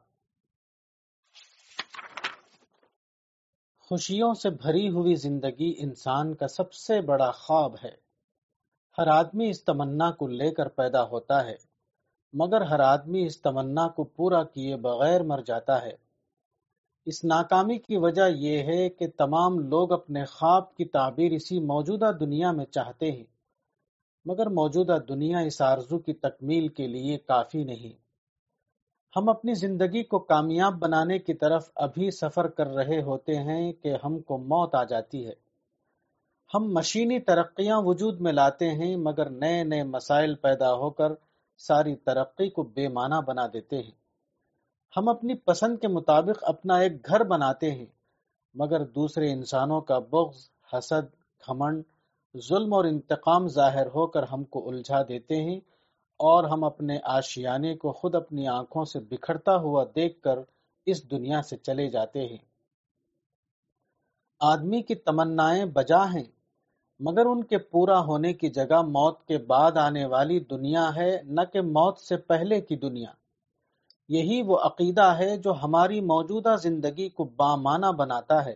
خوشیوں سے بھری ہوئی زندگی انسان کا سب سے بڑا خواب ہے۔ ہر آدمی اس تمنا کو لے کر پیدا ہوتا ہے، مگر ہر آدمی اس تمنا کو پورا کیے بغیر مر جاتا ہے۔ اس ناکامی کی وجہ یہ ہے کہ تمام لوگ اپنے خواب کی تعبیر اسی موجودہ دنیا میں چاہتے ہیں، مگر موجودہ دنیا اس آرزو کی تکمیل کے لیے کافی نہیں۔ ہم اپنی زندگی کو کامیاب بنانے کی طرف ابھی سفر کر رہے ہوتے ہیں کہ ہم کو موت آ جاتی ہے۔ ہم مشینی ترقیاں وجود میں لاتے ہیں، مگر نئے نئے مسائل پیدا ہو کر ساری ترقی کو بے معنی بنا دیتے ہیں۔ ہم اپنی پسند کے مطابق اپنا ایک گھر بناتے ہیں، مگر دوسرے انسانوں کا بغض، حسد، گھمنڈ، ظلم اور انتقام ظاہر ہو کر ہم کو الجھا دیتے ہیں، اور ہم اپنے آشیانے کو خود اپنی آنکھوں سے بکھرتا ہوا دیکھ کر اس دنیا سے چلے جاتے ہیں۔ آدمی کی تمنائیں بجا ہیں، مگر ان کے پورا ہونے کی جگہ موت کے بعد آنے والی دنیا ہے، نہ کہ موت سے پہلے کی دنیا۔ یہی وہ عقیدہ ہے جو ہماری موجودہ زندگی کو بامعنی بناتا ہے۔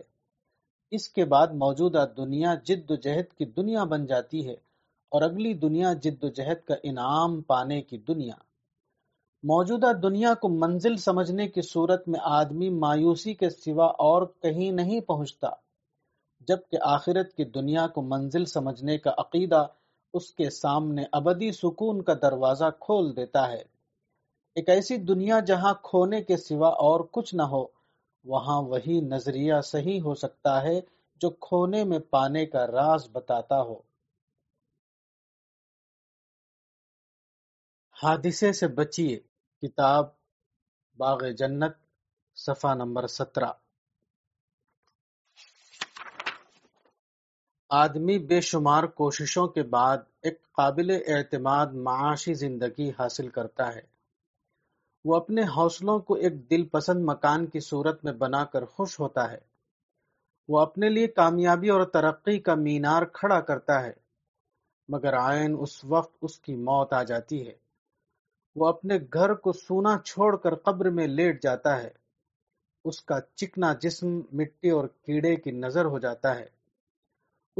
اس کے بعد موجودہ دنیا جد و جہد کی دنیا بن جاتی ہے، اور اگلی دنیا جد و جہد کا انعام پانے کی دنیا۔ موجودہ دنیا کو منزل سمجھنے کی صورت میں آدمی مایوسی کے سوا اور کہیں نہیں پہنچتا، جبکہ آخرت کی دنیا کو منزل سمجھنے کا عقیدہ اس کے سامنے ابدی سکون کا دروازہ کھول دیتا ہے۔ ایک ایسی دنیا جہاں کھونے کے سوا اور کچھ نہ ہو، وہاں وہی نظریہ صحیح ہو سکتا ہے جو کھونے میں پانے کا راز بتاتا ہو۔ حادثے سے بچیے، کتاب باغ جنت، صفحہ نمبر 17۔ آدمی بے شمار کوششوں کے بعد ایک قابل اعتماد معاشی زندگی حاصل کرتا ہے۔ وہ اپنے حوصلوں کو ایک دل پسند مکان کی صورت میں بنا کر خوش ہوتا ہے۔ وہ اپنے لیے کامیابی اور ترقی کا مینار کھڑا کرتا ہے، مگر عین اس وقت اس کی موت آ جاتی ہے۔ وہ اپنے گھر کو سونا چھوڑ کر قبر میں لیٹ جاتا ہے۔ اس کا چکنا جسم مٹی اور کیڑے کی نظر ہو جاتا ہے۔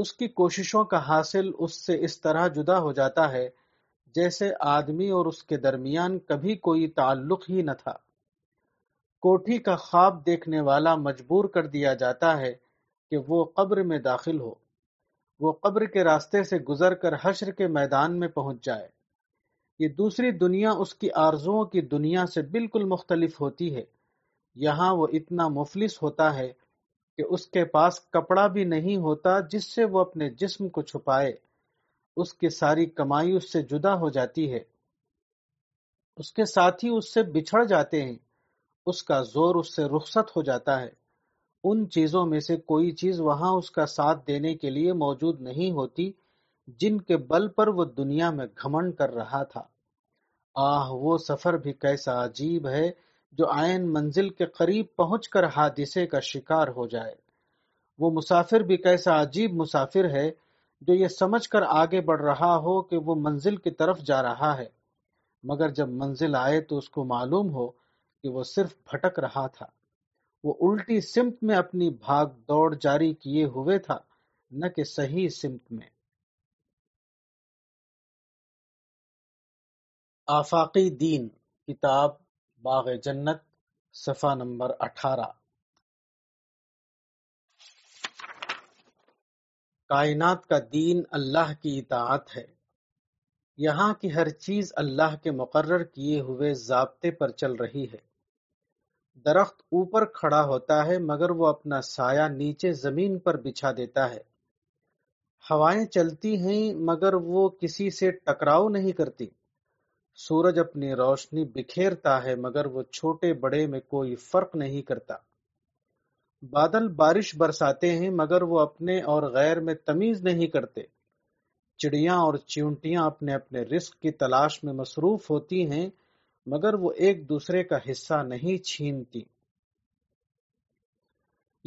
اس کی کوششوں کا حاصل اس سے اس طرح جدا ہو جاتا ہے جیسے آدمی اور اس کے درمیان کبھی کوئی تعلق ہی نہ تھا۔ کوٹھی کا خواب دیکھنے والا مجبور کر دیا جاتا ہے کہ وہ قبر میں داخل ہو، وہ قبر کے راستے سے گزر کر حشر کے میدان میں پہنچ جائے۔ یہ دوسری دنیا اس کی آرزوؤں کی دنیا سے بالکل مختلف ہوتی ہے۔ یہاں وہ اتنا مفلس ہوتا ہے کہ اس کے پاس کپڑا بھی نہیں ہوتا جس سے وہ اپنے جسم کو چھپائے۔ اس کی ساری کمائی اس سے جدا ہو جاتی ہے، اس کے ساتھی اس سے بچھڑ جاتے ہیں، اس کا زور اس سے رخصت ہو جاتا ہے۔ ان چیزوں میں سے کوئی چیز وہاں اس کا ساتھ دینے کے لیے موجود نہیں ہوتی جن کے بل پر وہ دنیا میں گھمنڈ کر رہا تھا۔ آہ، وہ سفر بھی کیسا عجیب ہے جو عین منزل کے قریب پہنچ کر حادثے کا شکار ہو جائے۔ وہ مسافر بھی کیسا عجیب مسافر ہے جو یہ سمجھ کر آگے بڑھ رہا ہو کہ وہ منزل کی طرف جا رہا ہے، مگر جب منزل آئے تو اس کو معلوم ہو کہ وہ صرف بھٹک رہا تھا۔ وہ الٹی سمت میں اپنی بھاگ دوڑ جاری کیے ہوئے تھا، نہ کہ صحیح سمت میں۔ آفاقی دین، کتاب باغ جنت، صفحہ نمبر 18۔ کائنات کا دین اللہ کی اطاعت ہے۔ یہاں کی ہر چیز اللہ کے مقرر کیے ہوئے ضابطے پر چل رہی ہے۔ درخت اوپر کھڑا ہوتا ہے، مگر وہ اپنا سایہ نیچے زمین پر بچھا دیتا ہے۔ ہوائیں چلتی ہیں، مگر وہ کسی سے ٹکراؤ نہیں کرتی۔ سورج اپنی روشنی بکھیرتا ہے، مگر وہ چھوٹے بڑے میں کوئی فرق نہیں کرتا۔ بادل بارش برساتے ہیں، مگر وہ اپنے اور غیر میں تمیز نہیں کرتے۔ چڑیاں اور چیونٹیاں اپنے اپنے رزق کی تلاش میں مصروف ہوتی ہیں، مگر وہ ایک دوسرے کا حصہ نہیں چھینتی۔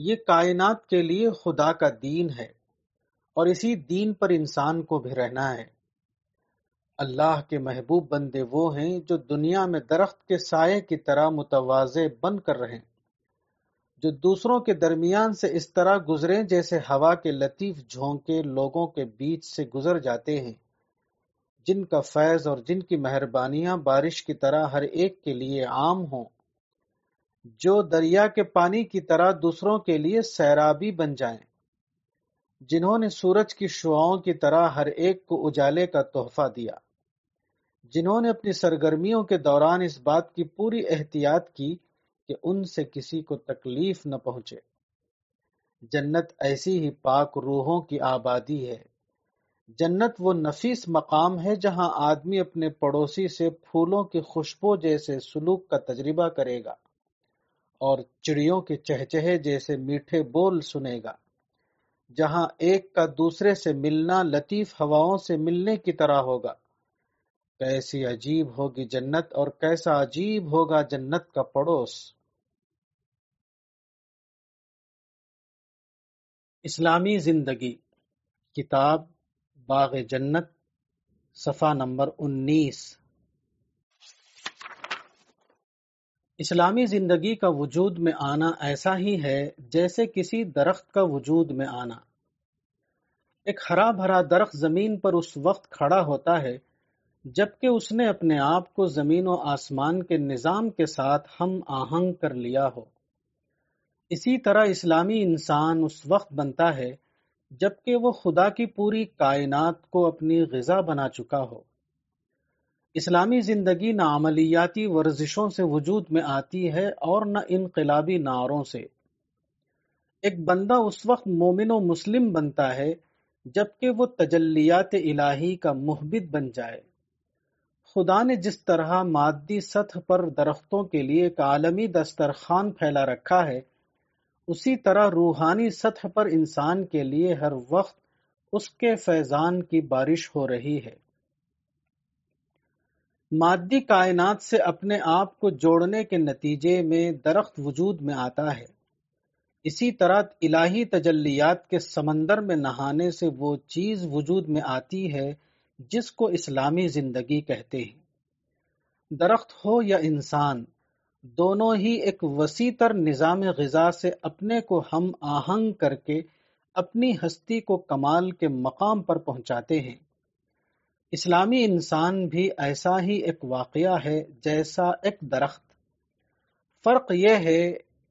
یہ کائنات کے لیے خدا کا دین ہے، اور اسی دین پر انسان کو بھی رہنا ہے۔ اللہ کے محبوب بندے وہ ہیں جو دنیا میں درخت کے سائے کی طرح متوازے بن کر رہیں، جو دوسروں کے درمیان سے اس طرح گزریں جیسے ہوا کے لطیف جھونکے لوگوں کے بیچ سے گزر جاتے ہیں، جن کا فیض اور جن کی مہربانیاں بارش کی طرح ہر ایک کے لیے عام ہوں۔ جو دریا کے پانی کی طرح دوسروں کے لیے سیرابی بن جائیں، جنہوں نے سورج کی شعاؤں کی طرح ہر ایک کو اجالے کا تحفہ دیا، جنہوں نے اپنی سرگرمیوں کے دوران اس بات کی پوری احتیاط کی کہ ان سے کسی کو تکلیف نہ پہنچے۔ جنت ایسی ہی پاک روحوں کی آبادی ہے۔ جنت وہ نفیس مقام ہے جہاں آدمی اپنے پڑوسی سے پھولوں کی خوشبو جیسے سلوک کا تجربہ کرے گا اور چڑیوں کے چہچہے جیسے میٹھے بول سنے گا، جہاں ایک کا دوسرے سے ملنا لطیف ہواؤں سے ملنے کی طرح ہوگا۔ کیسی عجیب ہوگی جنت اور کیسا عجیب ہوگا جنت کا پڑوس۔ اسلامی زندگی، کتاب باغ جنت، صفحہ نمبر 19۔ اسلامی زندگی کا وجود میں آنا ایسا ہی ہے جیسے کسی درخت کا وجود میں آنا۔ ایک ہرا بھرا درخت زمین پر اس وقت کھڑا ہوتا ہے جبکہ اس نے اپنے آپ کو زمین و آسمان کے نظام کے ساتھ ہم آہنگ کر لیا ہو۔ اسی طرح اسلامی انسان اس وقت بنتا ہے جبکہ وہ خدا کی پوری کائنات کو اپنی غذا بنا چکا ہو۔ اسلامی زندگی نہ عملیاتی ورزشوں سے وجود میں آتی ہے اور نہ انقلابی نعروں سے۔ ایک بندہ اس وقت مومن و مسلم بنتا ہے جبکہ وہ تجلیات الہی کا محبت بن جائے۔ خدا نے جس طرح مادی سطح پر درختوں کے لیے ایک عالمی دسترخوان پھیلا رکھا ہے، اسی طرح روحانی سطح پر انسان کے لیے ہر وقت اس کے فیضان کی بارش ہو رہی ہے۔ مادی کائنات سے اپنے آپ کو جوڑنے کے نتیجے میں درخت وجود میں آتا ہے۔ اسی طرح الہی تجلیات کے سمندر میں نہانے سے وہ چیز وجود میں آتی ہے جس کو اسلامی زندگی کہتے ہیں۔ درخت ہو یا انسان، دونوں ہی ایک وسیع تر نظام غذا سے اپنے کو ہم آہنگ کر کے اپنی ہستی کو کمال کے مقام پر پہنچاتے ہیں۔ اسلامی انسان بھی ایسا ہی ایک واقعہ ہے جیسا ایک درخت۔ فرق یہ ہے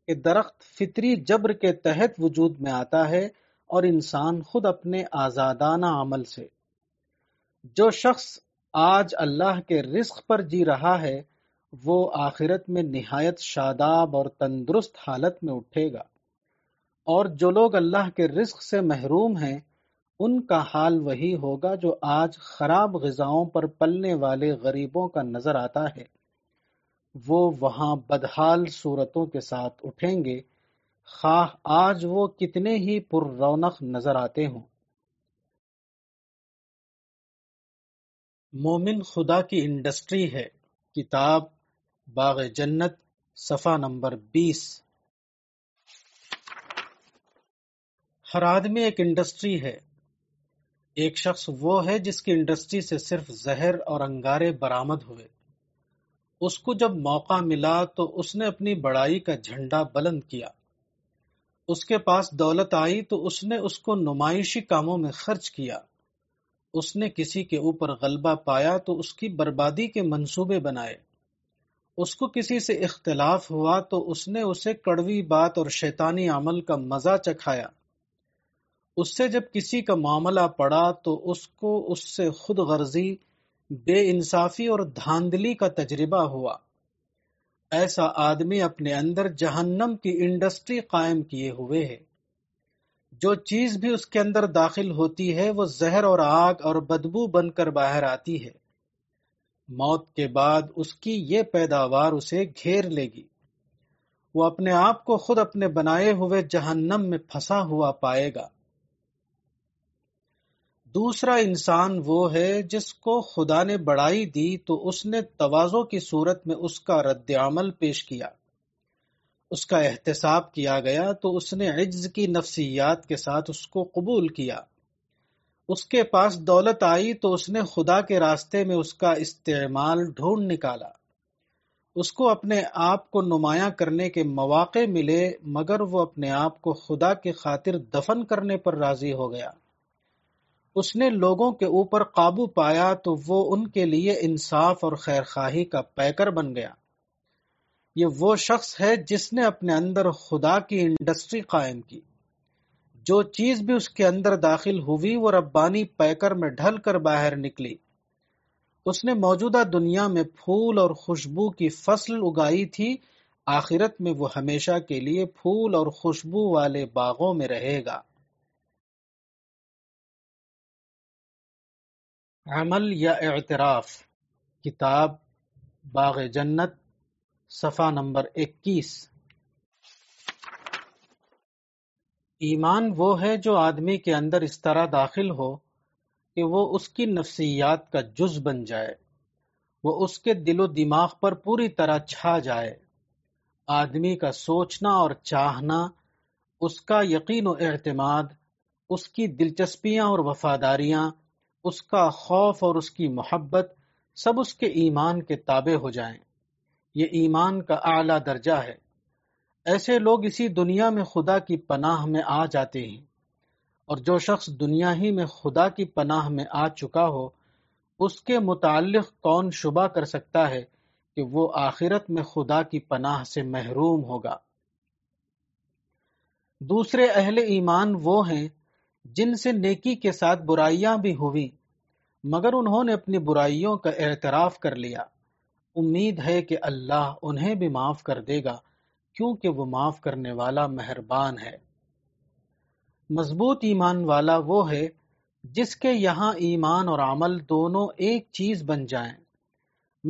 کہ درخت فطری جبر کے تحت وجود میں آتا ہے اور انسان خود اپنے آزادانہ عمل سے۔ جو شخص آج اللہ کے رزق پر جی رہا ہے وہ آخرت میں نہایت شاداب اور تندرست حالت میں اٹھے گا، اور جو لوگ اللہ کے رزق سے محروم ہیں ان کا حال وہی ہوگا جو آج خراب غذاؤں پر پلنے والے غریبوں کا نظر آتا ہے۔ وہ وہاں بدحال صورتوں کے ساتھ اٹھیں گے، خواہ آج وہ کتنے ہی پر رونق نظر آتے ہوں۔ مومن خدا کی انڈسٹری ہے، کتاب باغ جنت، صفحہ نمبر 20۔ ہر آدمی ایک انڈسٹری ہے۔ ایک شخص وہ ہے جس کی انڈسٹری سے صرف زہر اور انگارے برآمد ہوئے۔ اس کو جب موقع ملا تو اس نے اپنی بڑائی کا جھنڈا بلند کیا۔ اس کے پاس دولت آئی تو اس نے اس کو نمائشی کاموں میں خرچ کیا۔ اس نے کسی کے اوپر غلبہ پایا تو اس کی بربادی کے منصوبے بنائے۔ اس کو کسی سے اختلاف ہوا تو اس نے اسے کڑوی بات اور شیطانی عمل کا مزہ چکھایا۔ اس سے جب کسی کا معاملہ پڑا تو اس کو اس سے خود غرضی، بے انصافی اور دھاندلی کا تجربہ ہوا۔ ایسا آدمی اپنے اندر جہنم کی انڈسٹری قائم کیے ہوئے ہے۔ جو چیز بھی اس کے اندر داخل ہوتی ہے وہ زہر اور آگ اور بدبو بن کر باہر آتی ہے۔ موت کے بعد اس کی یہ پیداوار اسے گھیر لے گی۔ وہ اپنے آپ کو خود اپنے بنائے ہوئے جہنم میں پھنسا ہوا پائے گا۔ دوسرا انسان وہ ہے جس کو خدا نے بڑائی دی تو اس نے تواضع کی صورت میں اس کا رد عمل پیش کیا۔ اس کا احتساب کیا گیا تو اس نے عجز کی نفسیات کے ساتھ اس کو قبول کیا۔ اس کے پاس دولت آئی تو اس نے خدا کے راستے میں اس کا استعمال ڈھونڈ نکالا۔ اس کو اپنے آپ کو نمایاں کرنے کے مواقع ملے مگر وہ اپنے آپ کو خدا کی خاطر دفن کرنے پر راضی ہو گیا۔ اس نے لوگوں کے اوپر قابو پایا تو وہ ان کے لیے انصاف اور خیر خواہی کا پیکر بن گیا۔ یہ وہ شخص ہے جس نے اپنے اندر خدا کی انڈسٹری قائم کی۔ جو چیز بھی اس کے اندر داخل ہوئی وہ ربانی پیکر میں ڈھل کر باہر نکلی۔ اس نے موجودہ دنیا میں پھول اور خوشبو کی فصل اگائی تھی، آخرت میں وہ ہمیشہ کے لیے پھول اور خوشبو والے باغوں میں رہے گا۔ عمل یا اعتراف، کتاب باغ جنت، صفحہ نمبر 21۔ ایمان وہ ہے جو آدمی کے اندر اس طرح داخل ہو کہ وہ اس کی نفسیات کا جز بن جائے، وہ اس کے دل و دماغ پر پوری طرح چھا جائے۔ آدمی کا سوچنا اور چاہنا، اس کا یقین و اعتماد، اس کی دلچسپیاں اور وفاداریاں، اس کا خوف اور اس کی محبت سب اس کے ایمان کے تابع ہو جائیں۔ یہ ایمان کا اعلیٰ درجہ ہے۔ ایسے لوگ اسی دنیا میں خدا کی پناہ میں آ جاتے ہیں، اور جو شخص دنیا ہی میں خدا کی پناہ میں آ چکا ہو اس کے متعلق کون شبہ کر سکتا ہے کہ وہ آخرت میں خدا کی پناہ سے محروم ہوگا۔ دوسرے اہل ایمان وہ ہیں جن سے نیکی کے ساتھ برائیاں بھی ہوئیں، مگر انہوں نے اپنی برائیوں کا اعتراف کر لیا۔ امید ہے کہ اللہ انہیں بھی معاف کر دے گا، کیونکہ وہ معاف کرنے والا مہربان ہے۔ مضبوط ایمان والا وہ ہے جس کے یہاں ایمان اور عمل دونوں ایک چیز بن جائیں،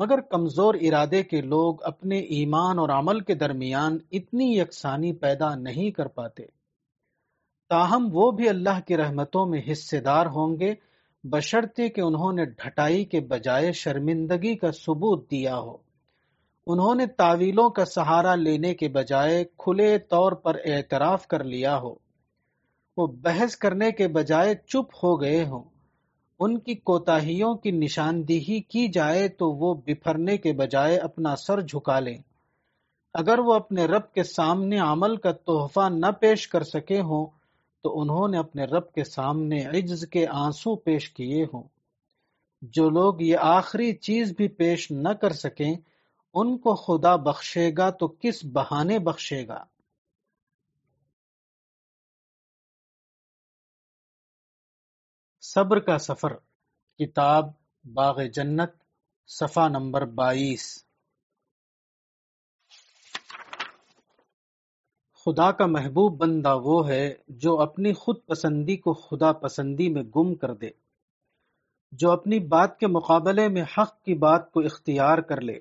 مگر کمزور ارادے کے لوگ اپنے ایمان اور عمل کے درمیان اتنی یکسانی پیدا نہیں کر پاتے۔ تاہم وہ بھی اللہ کی رحمتوں میں حصے دار ہوں گے، بشرطے کہ انہوں نے ڈھٹائی کے بجائے شرمندگی کا ثبوت دیا ہو۔ انہوں نے تعویلوں کا سہارا لینے کے بجائے کھلے طور پر اعتراف کر لیا ہو، وہ بحث کرنے کے بجائے چپ ہو گئے ہوں۔ ان کی کوتاہیوں کی نشاندہی کی جائے تو وہ بپھرنے کے بجائے اپنا سر جھکا لیں۔ اگر وہ اپنے رب کے سامنے عمل کا تحفہ نہ پیش کر سکے ہوں تو انہوں نے اپنے رب کے سامنے عجز کے آنسو پیش کیے ہوں۔ جو لوگ یہ آخری چیز بھی پیش نہ کر سکیں ان کو خدا بخشے گا تو کس بہانے بخشے گا۔ صبر کا سفر، کتاب باغ جنت، صفحہ نمبر 22۔ خدا کا محبوب بندہ وہ ہے جو اپنی خود پسندی کو خدا پسندی میں گم کر دے، جو اپنی بات کے مقابلے میں حق کی بات کو اختیار کر لے،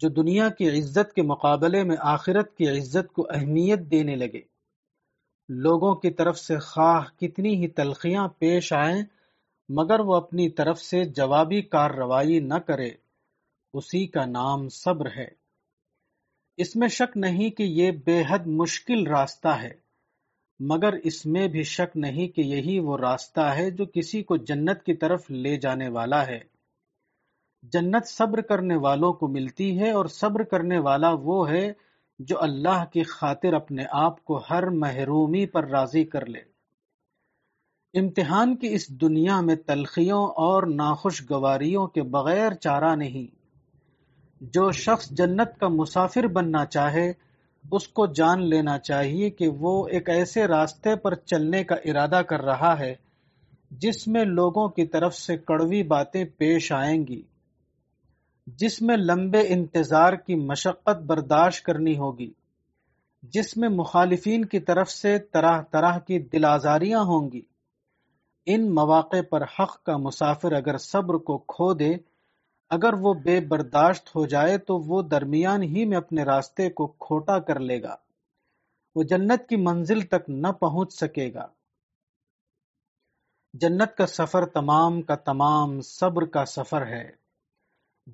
جو دنیا کی عزت کے مقابلے میں آخرت کی عزت کو اہمیت دینے لگے۔ لوگوں کی طرف سے خواہ کتنی ہی تلخیاں پیش آئیں مگر وہ اپنی طرف سے جوابی کارروائی نہ کرے، اسی کا نام صبر ہے۔ اس میں شک نہیں کہ یہ بے حد مشکل راستہ ہے، مگر اس میں بھی شک نہیں کہ یہی وہ راستہ ہے جو کسی کو جنت کی طرف لے جانے والا ہے۔ جنت صبر کرنے والوں کو ملتی ہے، اور صبر کرنے والا وہ ہے جو اللہ کی خاطر اپنے آپ کو ہر محرومی پر راضی کر لے۔ امتحان کی اس دنیا میں تلخیوں اور ناخوشگواریوں کے بغیر چارہ نہیں۔ جو شخص جنت کا مسافر بننا چاہے اس کو جان لینا چاہیے کہ وہ ایک ایسے راستے پر چلنے کا ارادہ کر رہا ہے جس میں لوگوں کی طرف سے کڑوی باتیں پیش آئیں گی، جس میں لمبے انتظار کی مشقت برداشت کرنی ہوگی، جس میں مخالفین کی طرف سے طرح طرح کی دل آزاریاں ہوں گی۔ ان مواقع پر حق کا مسافر اگر صبر کو کھو دے، اگر وہ بے برداشت ہو جائے تو وہ درمیان ہی میں اپنے راستے کو کھوٹا کر لے گا، وہ جنت کی منزل تک نہ پہنچ سکے گا۔ جنت کا سفر تمام کا تمام صبر کا سفر ہے۔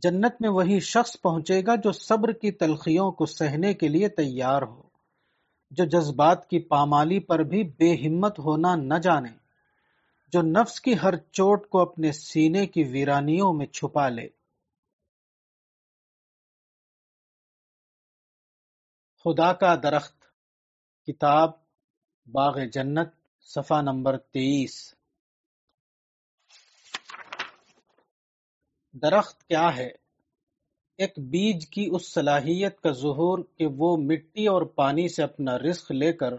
جنت میں وہی شخص پہنچے گا جو صبر کی تلخیوں کو سہنے کے لیے تیار ہو، جو جذبات کی پامالی پر بھی بے ہمت ہونا نہ جانے، جو نفس کی ہر چوٹ کو اپنے سینے کی ویرانیوں میں چھپا لے۔ خدا کا درخت، کتاب باغ جنت، صفحہ نمبر 23۔ درخت کیا ہے؟ ایک بیج کی اس صلاحیت کا ظہور کہ وہ مٹی اور پانی سے اپنا رزق لے کر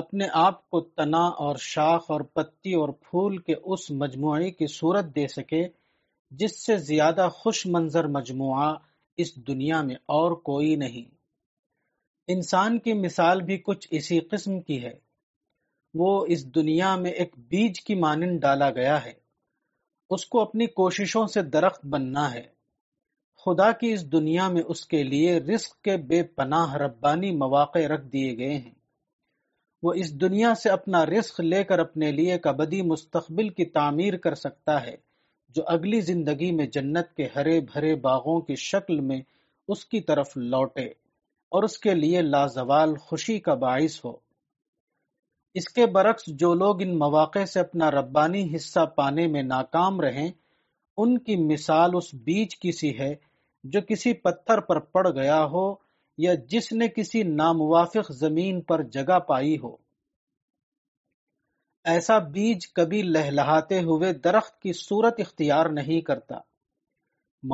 اپنے آپ کو تنا اور شاخ اور پتی اور پھول کے اس مجموعے کی صورت دے سکے جس سے زیادہ خوش منظر مجموعہ اس دنیا میں اور کوئی نہیں۔ انسان کی مثال بھی کچھ اسی قسم کی ہے۔ وہ اس دنیا میں ایک بیج کی مانند ڈالا گیا ہے، اس کو اپنی کوششوں سے درخت بننا ہے۔ خدا کی اس دنیا میں اس کے لیے رزق کے بے پناہ ربانی مواقع رکھ دیے گئے ہیں۔ وہ اس دنیا سے اپنا رزق لے کر اپنے لیے ایک ابدی مستقبل کی تعمیر کر سکتا ہے جو اگلی زندگی میں جنت کے ہرے بھرے باغوں کی شکل میں اس کی طرف لوٹے اور اس کے لیے لازوال خوشی کا باعث ہو۔ اس کے برعکس جو لوگ ان مواقع سے اپنا ربانی حصہ پانے میں ناکام رہیں، ان کی مثال اس بیج کی سی ہے جو کسی پتھر پر پڑ گیا ہو یا جس نے کسی ناموافق زمین پر جگہ پائی ہو۔ ایسا بیج کبھی لہلہاتے ہوئے درخت کی صورت اختیار نہیں کرتا۔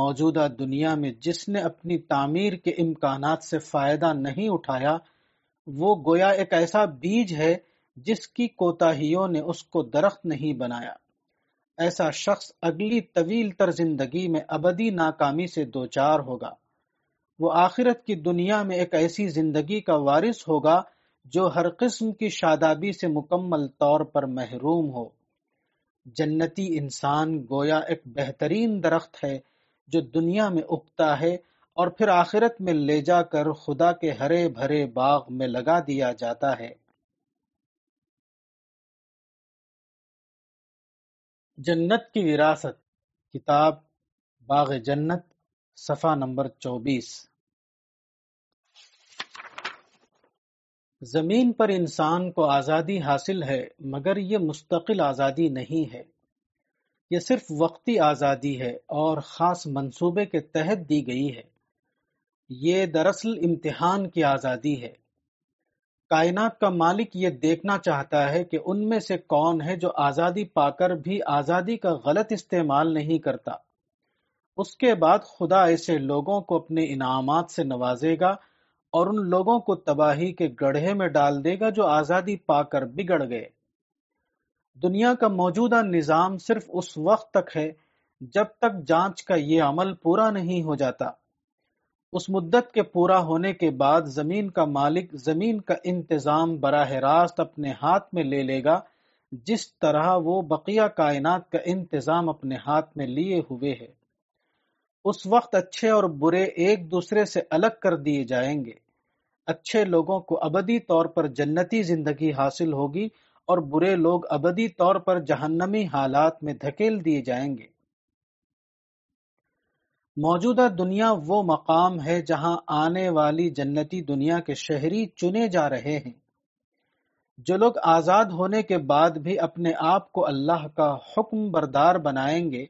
موجودہ دنیا میں جس نے اپنی تعمیر کے امکانات سے فائدہ نہیں اٹھایا، وہ گویا ایک ایسا بیج ہے جس کی کوتاہیوں نے اس کو درخت نہیں بنایا۔ ایسا شخص اگلی طویل تر زندگی میں ابدی ناکامی سے دوچار ہوگا۔ وہ آخرت کی دنیا میں ایک ایسی زندگی کا وارث ہوگا جو ہر قسم کی شادابی سے مکمل طور پر محروم ہو۔ جنتی انسان گویا ایک بہترین درخت ہے جو دنیا میں اگتا ہے اور پھر آخرت میں لے جا کر خدا کے ہرے بھرے باغ میں لگا دیا جاتا ہے۔ جنت کی وراثت، کتاب باغ جنت، صفحہ نمبر 24۔ زمین پر انسان کو آزادی حاصل ہے، مگر یہ مستقل آزادی نہیں ہے، یہ صرف وقتی آزادی ہے اور خاص منصوبے کے تحت دی گئی ہے۔ یہ دراصل امتحان کی آزادی ہے۔ کائنات کا مالک یہ دیکھنا چاہتا ہے کہ ان میں سے کون ہے جو آزادی پا کر بھی آزادی کا غلط استعمال نہیں کرتا۔ اس کے بعد خدا ایسے لوگوں کو اپنے انعامات سے نوازے گا اور ان لوگوں کو تباہی کے گڑھے میں ڈال دے گا جو آزادی پا کر بگڑ گئے۔ دنیا کا موجودہ نظام صرف اس وقت تک ہے جب تک جانچ کا یہ عمل پورا نہیں ہو جاتا۔ اس مدت کے پورا ہونے کے بعد زمین کا مالک زمین کا انتظام براہ راست اپنے ہاتھ میں لے لے گا، جس طرح وہ بقیہ کائنات کا انتظام اپنے ہاتھ میں لیے ہوئے ہے۔ اس وقت اچھے اور برے ایک دوسرے سے الگ کر دیے جائیں گے۔ اچھے لوگوں کو ابدی طور پر جنتی زندگی حاصل ہوگی اور برے لوگ ابدی طور پر جہنمی حالات میں دھکیل دیے جائیں گے۔ موجودہ دنیا وہ مقام ہے جہاں آنے والی جنتی دنیا کے شہری چنے جا رہے ہیں۔ جو لوگ آزاد ہونے کے بعد بھی اپنے آپ کو اللہ کا حکم بردار بنائیں گے،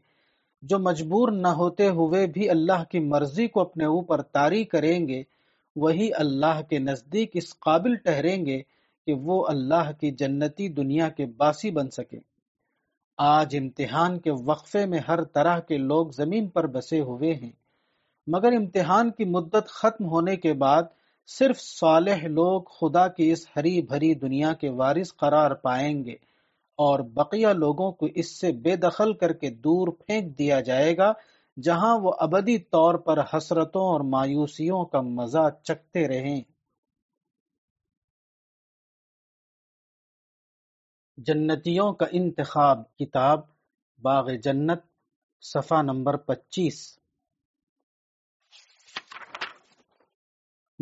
جو مجبور نہ ہوتے ہوئے بھی اللہ کی مرضی کو اپنے اوپر طاری کریں گے، وہی اللہ کے نزدیک اس قابل ٹھہریں گے کہ وہ اللہ کی جنتی دنیا کے باسی بن سکیں۔ آج امتحان کے وقفے میں ہر طرح کے لوگ زمین پر بسے ہوئے ہیں، مگر امتحان کی مدت ختم ہونے کے بعد صرف صالح لوگ خدا کی اس ہری بھری دنیا کے وارث قرار پائیں گے اور بقیہ لوگوں کو اس سے بے دخل کر کے دور پھینک دیا جائے گا، جہاں وہ ابدی طور پر حسرتوں اور مایوسیوں کا مزہ چکھتے رہیں۔ جنتیوں کا انتخاب، کتاب باغ جنت، صفحہ نمبر 25۔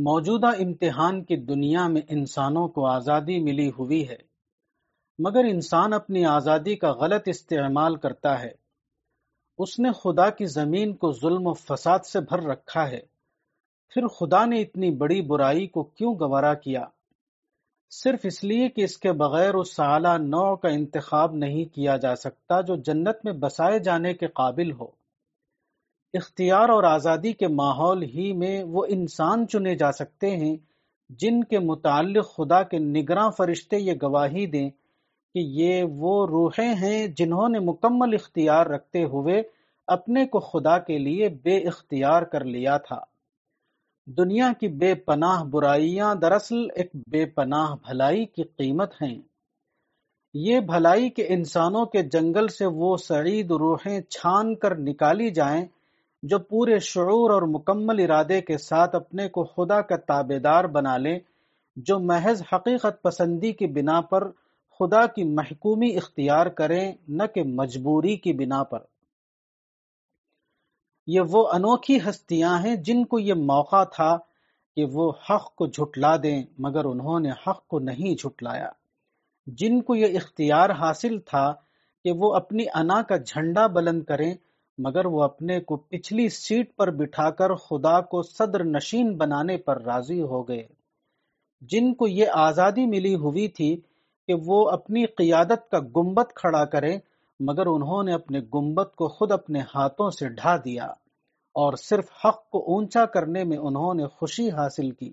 موجودہ امتحان کی دنیا میں انسانوں کو آزادی ملی ہوئی ہے، مگر انسان اپنی آزادی کا غلط استعمال کرتا ہے۔ اس نے خدا کی زمین کو ظلم و فساد سے بھر رکھا ہے، پھر خدا نے اتنی بڑی برائی کو کیوں گوارا کیا؟ صرف اس لیے کہ اس کے بغیر اس اعلیٰ نوع کا انتخاب نہیں کیا جا سکتا جو جنت میں بسائے جانے کے قابل ہو۔ اختیار اور آزادی کے ماحول ہی میں وہ انسان چنے جا سکتے ہیں جن کے متعلق خدا کے نگراں فرشتے یہ گواہی دیں کہ یہ وہ روحیں ہیں جنہوں نے مکمل اختیار رکھتے ہوئے اپنے کو خدا کے لیے بے اختیار کر لیا تھا۔ دنیا کی بے پناہ برائیاں دراصل ایک بے پناہ بھلائی کی قیمت ہیں۔ یہ بھلائی کہ انسانوں کے جنگل سے وہ سعید روحیں چھان کر نکالی جائیں جو پورے شعور اور مکمل ارادے کے ساتھ اپنے کو خدا کا تابعدار بنا لیں، جو محض حقیقت پسندی کی بنا پر خدا کی محکومی اختیار کریں، نہ کہ مجبوری کی بنا پر۔ یہ وہ انوکھی ہستیاں ہیں جن کو یہ موقع تھا کہ وہ حق کو جھٹلا دیں، مگر انہوں نے حق کو نہیں جھٹلایا۔ جن کو یہ اختیار حاصل تھا کہ وہ اپنی انا کا جھنڈا بلند کریں، مگر وہ اپنے کو پچھلی سیٹ پر بٹھا کر خدا کو صدر نشین بنانے پر راضی ہو گئے۔ جن کو یہ آزادی ملی ہوئی تھی کہ وہ اپنی قیادت کا گنبد کھڑا کریں، مگر انہوں نے اپنے گنبد کو خود اپنے ہاتھوں سے ڈھا دیا، اور صرف حق کو اونچا کرنے میں انہوں نے خوشی حاصل کی۔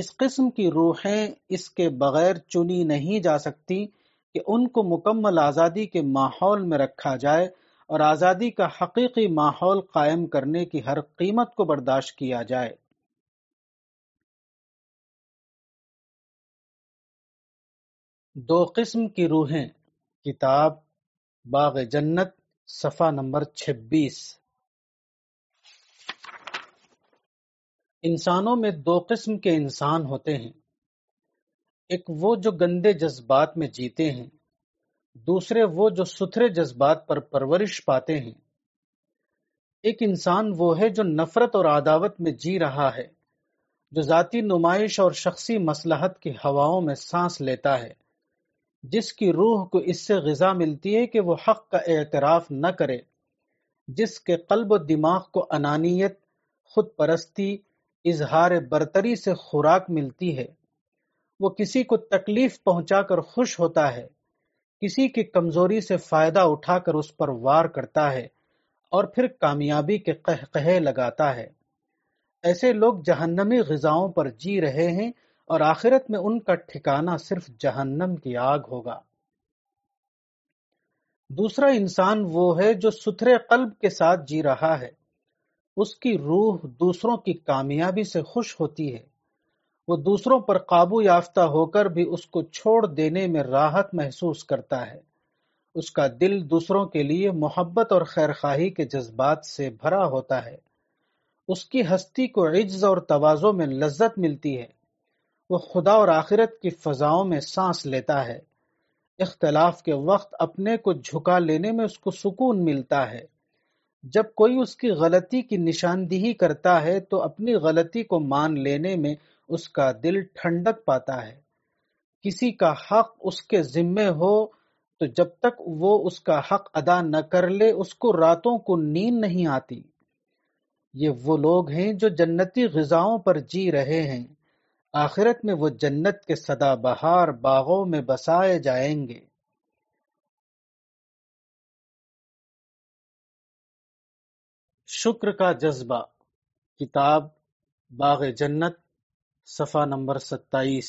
اس قسم کی روحیں اس کے بغیر چنی نہیں جا سکتی کہ ان کو مکمل آزادی کے ماحول میں رکھا جائے، اور آزادی کا حقیقی ماحول قائم کرنے کی ہر قیمت کو برداشت کیا جائے۔ دو قسم کی روحیں، کتاب باغ جنت، صفحہ نمبر 26۔ انسانوں میں دو قسم کے انسان ہوتے ہیں، ایک وہ جو گندے جذبات میں جیتے ہیں، دوسرے وہ جو ستھرے جذبات پر پرورش پاتے ہیں۔ ایک انسان وہ ہے جو نفرت اور عداوت میں جی رہا ہے، جو ذاتی نمائش اور شخصی مصلحت کی ہواؤں میں سانس لیتا ہے، جس کی روح کو اس سے غذا ملتی ہے کہ وہ حق کا اعتراف نہ کرے، جس کے قلب و دماغ کو انانیت، خود پرستی، اظہار برتری سے خوراک ملتی ہے۔ وہ کسی کو تکلیف پہنچا کر خوش ہوتا ہے، کسی کی کمزوری سے فائدہ اٹھا کر اس پر وار کرتا ہے، اور پھر کامیابی کے قہقہے لگاتا ہے۔ ایسے لوگ جہنمی غذاؤں پر جی رہے ہیں، اور آخرت میں ان کا ٹھکانہ صرف جہنم کی آگ ہوگا۔ دوسرا انسان وہ ہے جو ستھرے قلب کے ساتھ جی رہا ہے، اس کی روح دوسروں کی کامیابی سے خوش ہوتی ہے، وہ دوسروں پر قابو یافتہ ہو کر بھی اس کو چھوڑ دینے میں راحت محسوس کرتا ہے، اس کا دل دوسروں کے لیے محبت اور خیرخواہی کے جذبات سے بھرا ہوتا ہے، اس کی ہستی کو عجز اور تواضع میں لذت ملتی ہے، وہ خدا اور آخرت کی فضاؤں میں سانس لیتا ہے، اختلاف کے وقت اپنے کو جھکا لینے میں اس کو سکون ملتا ہے، جب کوئی اس کی غلطی کی نشاندہی کرتا ہے تو اپنی غلطی کو مان لینے میں اس کا دل ٹھنڈک پاتا ہے، کسی کا حق اس کے ذمے ہو تو جب تک وہ اس کا حق ادا نہ کر لے اس کو راتوں کو نیند نہیں آتی۔ یہ وہ لوگ ہیں جو جنتی غذاؤں پر جی رہے ہیں، آخرت میں وہ جنت کے سدا بہار باغوں میں بسائے جائیں گے۔ شکر کا جذبہ، کتاب باغ جنت، صفحہ نمبر 27۔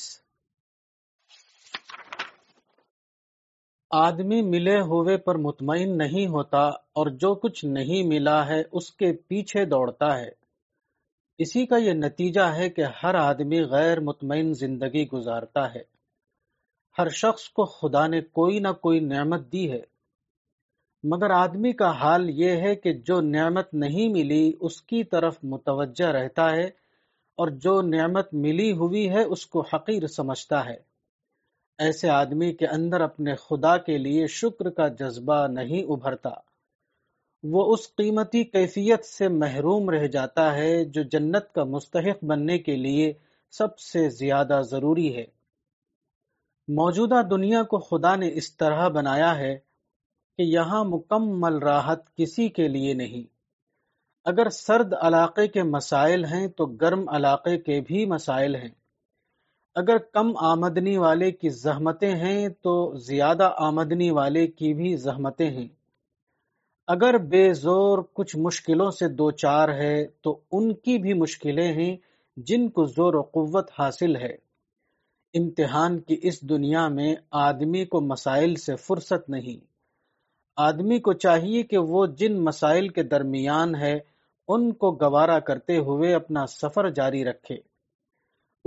آدمی ملے ہوئے پر مطمئن نہیں ہوتا، اور جو کچھ نہیں ملا ہے اس کے پیچھے دوڑتا ہے۔ اسی کا یہ نتیجہ ہے کہ ہر آدمی غیر مطمئن زندگی گزارتا ہے۔ ہر شخص کو خدا نے کوئی نہ کوئی نعمت دی ہے، مگر آدمی کا حال یہ ہے کہ جو نعمت نہیں ملی اس کی طرف متوجہ رہتا ہے، اور جو نعمت ملی ہوئی ہے اس کو حقیر سمجھتا ہے۔ ایسے آدمی کے اندر اپنے خدا کے لیے شکر کا جذبہ نہیں ابھرتا، وہ اس قیمتی کیفیت سے محروم رہ جاتا ہے جو جنت کا مستحق بننے کے لیے سب سے زیادہ ضروری ہے۔ موجودہ دنیا کو خدا نے اس طرح بنایا ہے کہ یہاں مکمل راحت کسی کے لیے نہیں۔ اگر سرد علاقے کے مسائل ہیں تو گرم علاقے کے بھی مسائل ہیں، اگر کم آمدنی والے کی زحمتیں ہیں تو زیادہ آمدنی والے کی بھی زحمتیں ہیں، اگر بے زور کچھ مشکلوں سے دوچار ہے تو ان کی بھی مشکلیں ہیں جن کو زور و قوت حاصل ہے۔ امتحان کی اس دنیا میں آدمی کو مسائل سے فرصت نہیں، آدمی کو چاہیے کہ وہ جن مسائل کے درمیان ہے ان کو گوارا کرتے ہوئے اپنا سفر جاری رکھے۔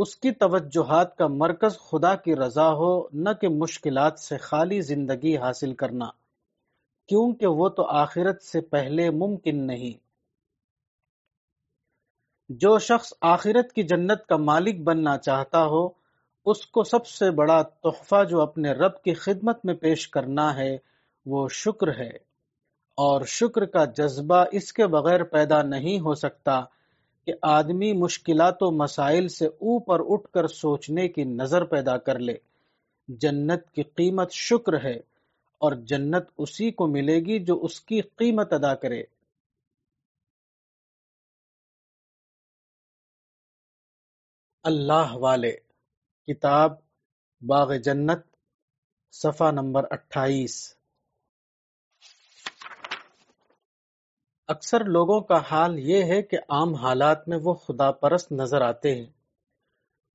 اس کی توجہات کا مرکز خدا کی رضا ہو، نہ کہ مشکلات سے خالی زندگی حاصل کرنا، کیونکہ وہ تو آخرت سے پہلے ممکن نہیں۔ جو شخص آخرت کی جنت کا مالک بننا چاہتا ہو، اس کو سب سے بڑا تحفہ جو اپنے رب کی خدمت میں پیش کرنا ہے وہ شکر ہے، اور شکر کا جذبہ اس کے بغیر پیدا نہیں ہو سکتا کہ آدمی مشکلات و مسائل سے اوپر اٹھ کر سوچنے کی نظر پیدا کر لے۔ جنت کی قیمت شکر ہے، اور جنت اسی کو ملے گی جو اس کی قیمت ادا کرے۔ اللہ والے، کتاب باغ جنت، صفحہ نمبر 28۔ اکثر لوگوں کا حال یہ ہے کہ عام حالات میں وہ خدا پرست نظر آتے ہیں،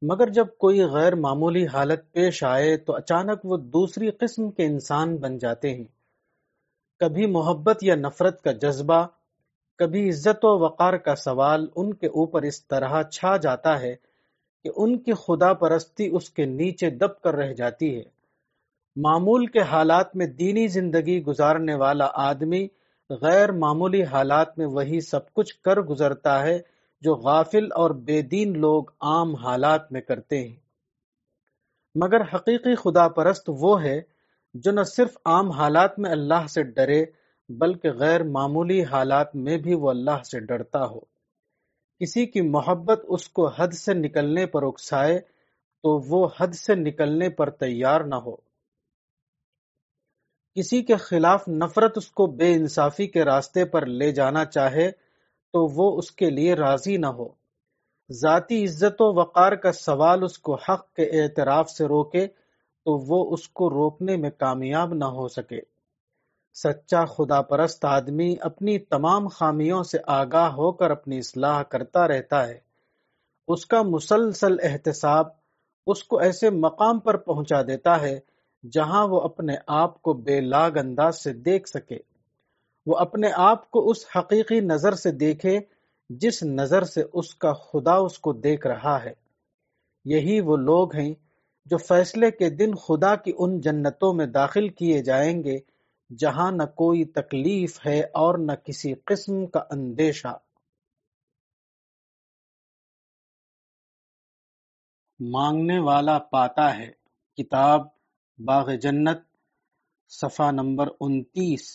مگر جب کوئی غیر معمولی حالت پیش آئے تو اچانک وہ دوسری قسم کے انسان بن جاتے ہیں۔ کبھی محبت یا نفرت کا جذبہ، کبھی عزت و وقار کا سوال ان کے اوپر اس طرح چھا جاتا ہے کہ ان کی خدا پرستی اس کے نیچے دب کر رہ جاتی ہے۔ معمول کے حالات میں دینی زندگی گزارنے والا آدمی غیر معمولی حالات میں وہی سب کچھ کر گزرتا ہے جو غافل اور بے دین لوگ عام حالات میں کرتے ہیں۔ مگر حقیقی خدا پرست وہ ہے جو نہ صرف عام حالات میں اللہ سے ڈرے، بلکہ غیر معمولی حالات میں بھی وہ اللہ سے ڈرتا ہو۔ کسی کی محبت اس کو حد سے نکلنے پر اکسائے تو وہ حد سے نکلنے پر تیار نہ ہو، کسی کے خلاف نفرت اس کو بے انصافی کے راستے پر لے جانا چاہے تو وہ اس کے لیے راضی نہ ہو، ذاتی عزت و وقار کا سوال اس کو حق کے اعتراف سے روکے تو وہ اس کو روکنے میں کامیاب نہ ہو سکے۔ سچا خدا پرست آدمی اپنی تمام خامیوں سے آگاہ ہو کر اپنی اصلاح کرتا رہتا ہے۔ اس کا مسلسل احتساب اس کو ایسے مقام پر پہنچا دیتا ہے جہاں وہ اپنے آپ کو بے لاگ انداز سے دیکھ سکے، وہ اپنے آپ کو اس حقیقی نظر سے دیکھے جس نظر سے اس کا خدا اس کو دیکھ رہا ہے۔ یہی وہ لوگ ہیں جو فیصلے کے دن خدا کی ان جنتوں میں داخل کیے جائیں گے جہاں نہ کوئی تکلیف ہے اور نہ کسی قسم کا اندیشہ۔ مانگنے والا پاتا ہے، کتاب باغ جنت، صفحہ نمبر 29۔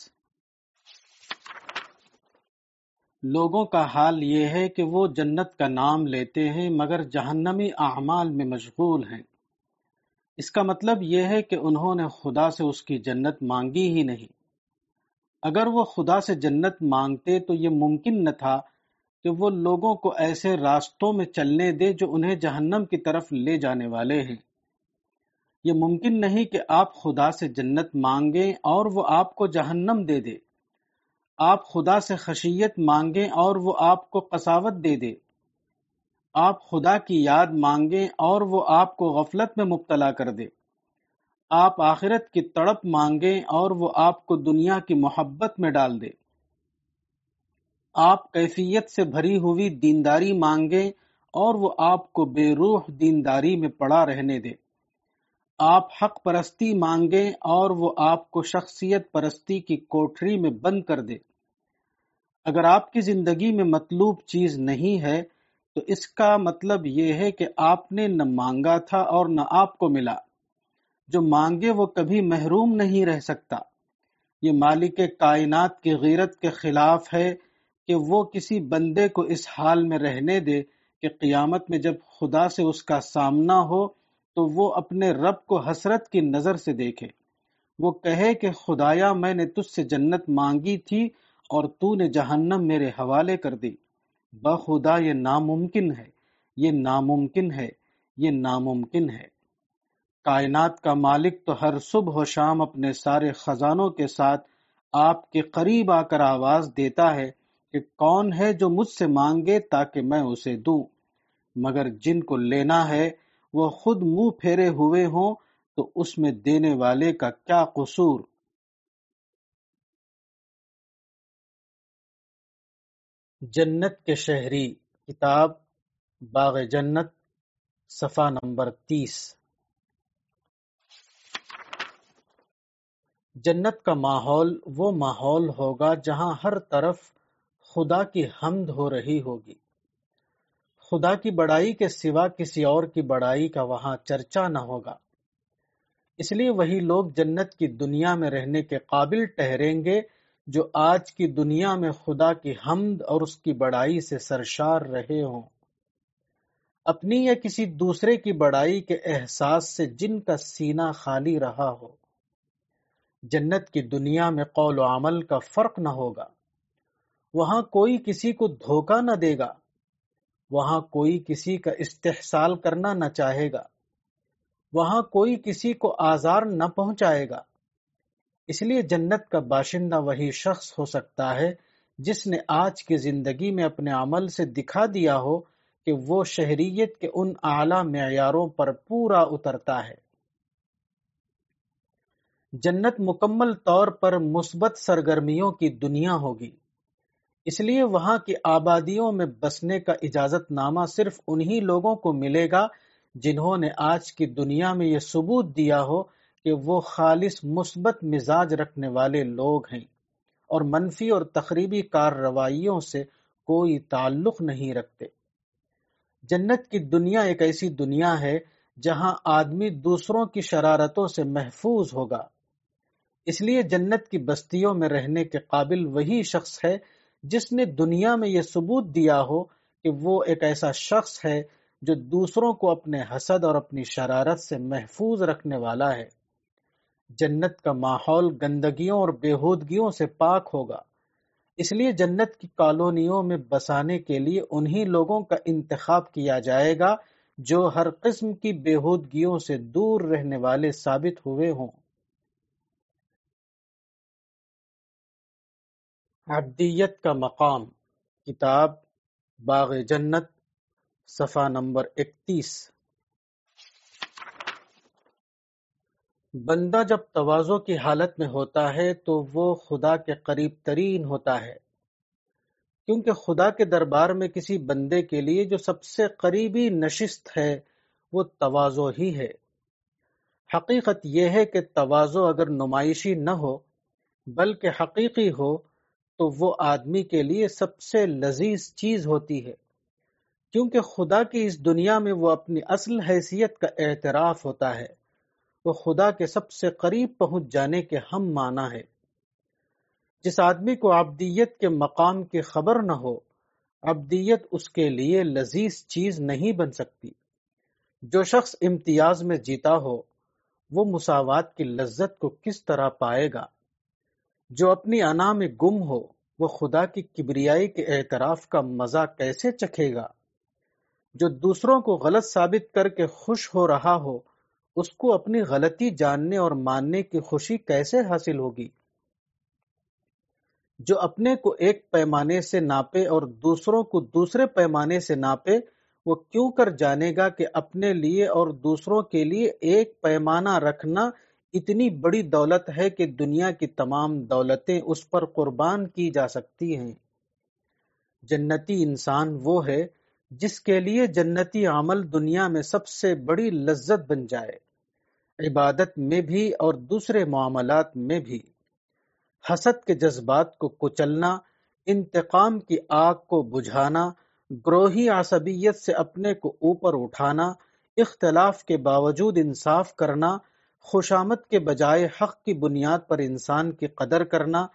لوگوں کا حال یہ ہے کہ وہ جنت کا نام لیتے ہیں مگر جہنمی اعمال میں مشغول ہیں۔ اس کا مطلب یہ ہے کہ انہوں نے خدا سے اس کی جنت مانگی ہی نہیں۔ اگر وہ خدا سے جنت مانگتے تو یہ ممکن نہ تھا کہ وہ لوگوں کو ایسے راستوں میں چلنے دے جو انہیں جہنم کی طرف لے جانے والے ہیں۔ یہ ممکن نہیں کہ آپ خدا سے جنت مانگیں اور وہ آپ کو جہنم دے دے، آپ خدا سے خشیت مانگیں اور وہ آپ کو قساوت دے دے، آپ خدا کی یاد مانگیں اور وہ آپ کو غفلت میں مبتلا کر دے، آپ آخرت کی تڑپ مانگیں اور وہ آپ کو دنیا کی محبت میں ڈال دے، آپ کیفیت سے بھری ہوئی دینداری مانگیں اور وہ آپ کو بے روح دینداری میں پڑا رہنے دے، آپ حق پرستی مانگیں اور وہ آپ کو شخصیت پرستی کی کوٹھری میں بند کر دے۔ اگر آپ کی زندگی میں مطلوب چیز نہیں ہے تو اس کا مطلب یہ ہے کہ آپ نے نہ مانگا تھا اور نہ آپ کو ملا۔ جو مانگے وہ کبھی محروم نہیں رہ سکتا۔ یہ مالک کائنات کی غیرت کے خلاف ہے کہ وہ کسی بندے کو اس حال میں رہنے دے کہ قیامت میں جب خدا سے اس کا سامنا ہو تو وہ اپنے رب کو حسرت کی نظر سے دیکھے، وہ کہے کہ خدایا، میں نے تجھ سے جنت مانگی تھی اور تو نے جہنم میرے حوالے کر دی، بخدا یہ ناممکن ہے، یہ ناممکن ہے، یہ ناممکن ہے۔ کائنات کا مالک تو ہر صبح و شام اپنے سارے خزانوں کے ساتھ آپ کے قریب آ کر آواز دیتا ہے کہ کون ہے جو مجھ سے مانگے تاکہ میں اسے دوں، مگر جن کو لینا ہے وہ خود منہ پھیرے ہوئے ہوں تو اس میں دینے والے کا کیا قصور؟ جنت کے شہری، کتاب باغ جنت، صفحہ نمبر 30۔ جنت کا ماحول وہ ماحول ہوگا جہاں ہر طرف خدا کی حمد ہو رہی ہوگی۔ خدا کی بڑائی کے سوا کسی اور کی بڑائی کا وہاں چرچا نہ ہوگا، اس لیے وہی لوگ جنت کی دنیا میں رہنے کے قابل ٹھہریں گے جو آج کی دنیا میں خدا کی حمد اور اس کی بڑائی سے سرشار رہے ہوں۔ اپنی یا کسی دوسرے کی بڑائی کے احساس سے جن کا سینہ خالی رہا ہو۔ جنت کی دنیا میں قول و عمل کا فرق نہ ہوگا، وہاں کوئی کسی کو دھوکہ نہ دے گا، وہاں کوئی کسی کا استحصال کرنا نہ چاہے گا، وہاں کوئی کسی کو آزار نہ پہنچائے گا۔ اس لیے جنت کا باشندہ وہی شخص ہو سکتا ہے جس نے آج کی زندگی میں اپنے عمل سے دکھا دیا ہو کہ وہ شہریت کے ان اعلیٰ معیاروں پر پورا اترتا ہے۔ جنت مکمل طور پر مثبت سرگرمیوں کی دنیا ہوگی، اس لیے وہاں کی آبادیوں میں بسنے کا اجازت نامہ صرف انہی لوگوں کو ملے گا جنہوں نے آج کی دنیا میں یہ ثبوت دیا ہو کہ وہ خالص مثبت مزاج رکھنے والے لوگ ہیں اور منفی اور تخریبی کارروائیوں سے کوئی تعلق نہیں رکھتے۔ جنت کی دنیا ایک ایسی دنیا ہے جہاں آدمی دوسروں کی شرارتوں سے محفوظ ہوگا، اس لیے جنت کی بستیوں میں رہنے کے قابل وہی شخص ہے جس نے دنیا میں یہ ثبوت دیا ہو کہ وہ ایک ایسا شخص ہے جو دوسروں کو اپنے حسد اور اپنی شرارت سے محفوظ رکھنے والا ہے۔ جنت کا ماحول گندگیوں اور بےہودگیوں سے پاک ہوگا، اس لیے جنت کی کالونیوں میں بسانے کے لیے انہی لوگوں کا انتخاب کیا جائے گا جو ہر قسم کی بےہودگیوں سے دور رہنے والے ثابت ہوئے ہوں۔ عبدیت کا مقام، کتاب باغ جنت، صفحہ نمبر 31۔ بندہ جب تواضع کی حالت میں ہوتا ہے تو وہ خدا کے قریب ترین ہوتا ہے، کیونکہ خدا کے دربار میں کسی بندے کے لیے جو سب سے قریبی نشست ہے وہ تواضع ہی ہے۔ حقیقت یہ ہے کہ تواضع اگر نمائشی نہ ہو بلکہ حقیقی ہو تو وہ آدمی کے لیے سب سے لذیذ چیز ہوتی ہے، کیونکہ خدا کی اس دنیا میں وہ اپنی اصل حیثیت کا اعتراف ہوتا ہے، وہ خدا کے سب سے قریب پہنچ جانے کے ہم معنی ہے۔ جس آدمی کو عبدیت کے مقام کی خبر نہ ہو، عبدیت اس کے لیے لذیذ چیز نہیں بن سکتی۔ جو شخص امتیاز میں جیتا ہو وہ مساوات کی لذت کو کس طرح پائے گا؟ جو اپنی انا میں گم ہو وہ خدا کی کبریائی کے اعتراف کا مزہ کیسے چکھے گا؟ جو دوسروں کو غلط ثابت کر کے خوش ہو رہا ہو اس کو اپنی غلطی جاننے اور ماننے کی خوشی کیسے حاصل ہوگی؟ جو اپنے کو ایک پیمانے سے ناپے اور دوسروں کو دوسرے پیمانے سے ناپے وہ کیوں کر جانے گا کہ اپنے لیے اور دوسروں کے لیے ایک پیمانہ رکھنا اتنی بڑی دولت ہے کہ دنیا کی تمام دولتیں اس پر قربان کی جا سکتی ہیں۔ جنتی انسان وہ ہے جس کے لیے جنتی عمل دنیا میں سب سے بڑی لذت بن جائے، عبادت میں بھی اور دوسرے معاملات میں بھی۔ حسد کے جذبات کو کچلنا، انتقام کی آگ کو بجھانا، گروہی عصبیت سے اپنے کو اوپر اٹھانا، اختلاف کے باوجود انصاف کرنا، خوشامد کے بجائے حق کی بنیاد پر انسان کی قدر کرنا،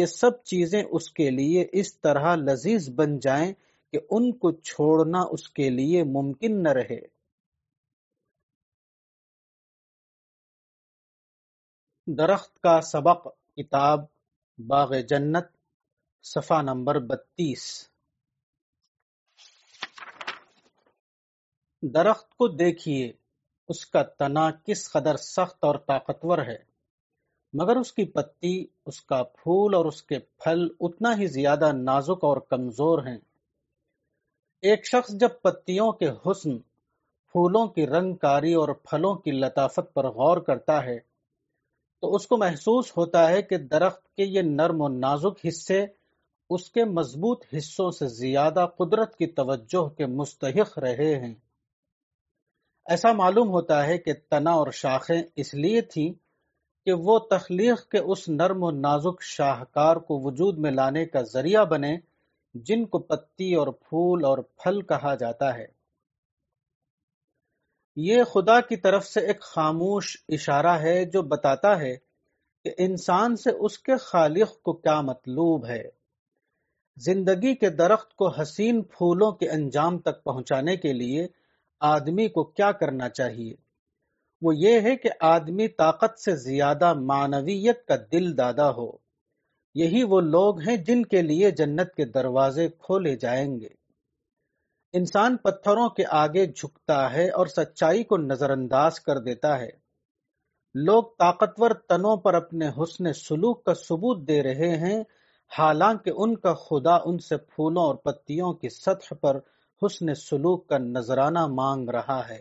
یہ سب چیزیں اس کے لیے اس طرح لذیذ بن جائیں کہ ان کو چھوڑنا اس کے لیے ممکن نہ رہے۔ درخت کا سبق، کتاب باغ جنت، صفحہ نمبر 32۔ درخت کو دیکھیے، اس کا تنا کس قدر سخت اور طاقتور ہے، مگر اس کی پتی، اس کا پھول اور اس کے پھل اتنا ہی زیادہ نازک اور کمزور ہیں۔ ایک شخص جب پتیوں کے حسن، پھولوں کی رنگ کاری اور پھلوں کی لطافت پر غور کرتا ہے تو اس کو محسوس ہوتا ہے کہ درخت کے یہ نرم و نازک حصے اس کے مضبوط حصوں سے زیادہ قدرت کی توجہ کے مستحق رہے ہیں۔ ایسا معلوم ہوتا ہے کہ تنا اور شاخیں اس لیے تھیں کہ وہ تخلیق کے اس نرم و نازک شاہکار کو وجود میں لانے کا ذریعہ بنے جن کو پتی اور پھول اور پھل کہا جاتا ہے۔ یہ خدا کی طرف سے ایک خاموش اشارہ ہے جو بتاتا ہے کہ انسان سے اس کے خالق کو کیا مطلوب ہے۔ زندگی کے درخت کو حسین پھولوں کے انجام تک پہنچانے کے لیے آدمی کو کیا کرنا چاہیے؟ وہ یہ ہے کہ آدمی طاقت سے زیادہ معنویت کا دل دادا ہو۔ یہی وہ لوگ ہیں جن کے لیے جنت کے دروازے کھولے جائیں گے۔ انسان پتھروں کے آگے جھکتا ہے اور سچائی کو نظر انداز کر دیتا ہے۔ لوگ طاقتور تنوں پر اپنے حسن سلوک کا ثبوت دے رہے ہیں، حالانکہ ان کا خدا ان سے پھولوں اور پتیوں کی سطح پر حسن سلوک کا نذرانہ مانگ رہا ہے۔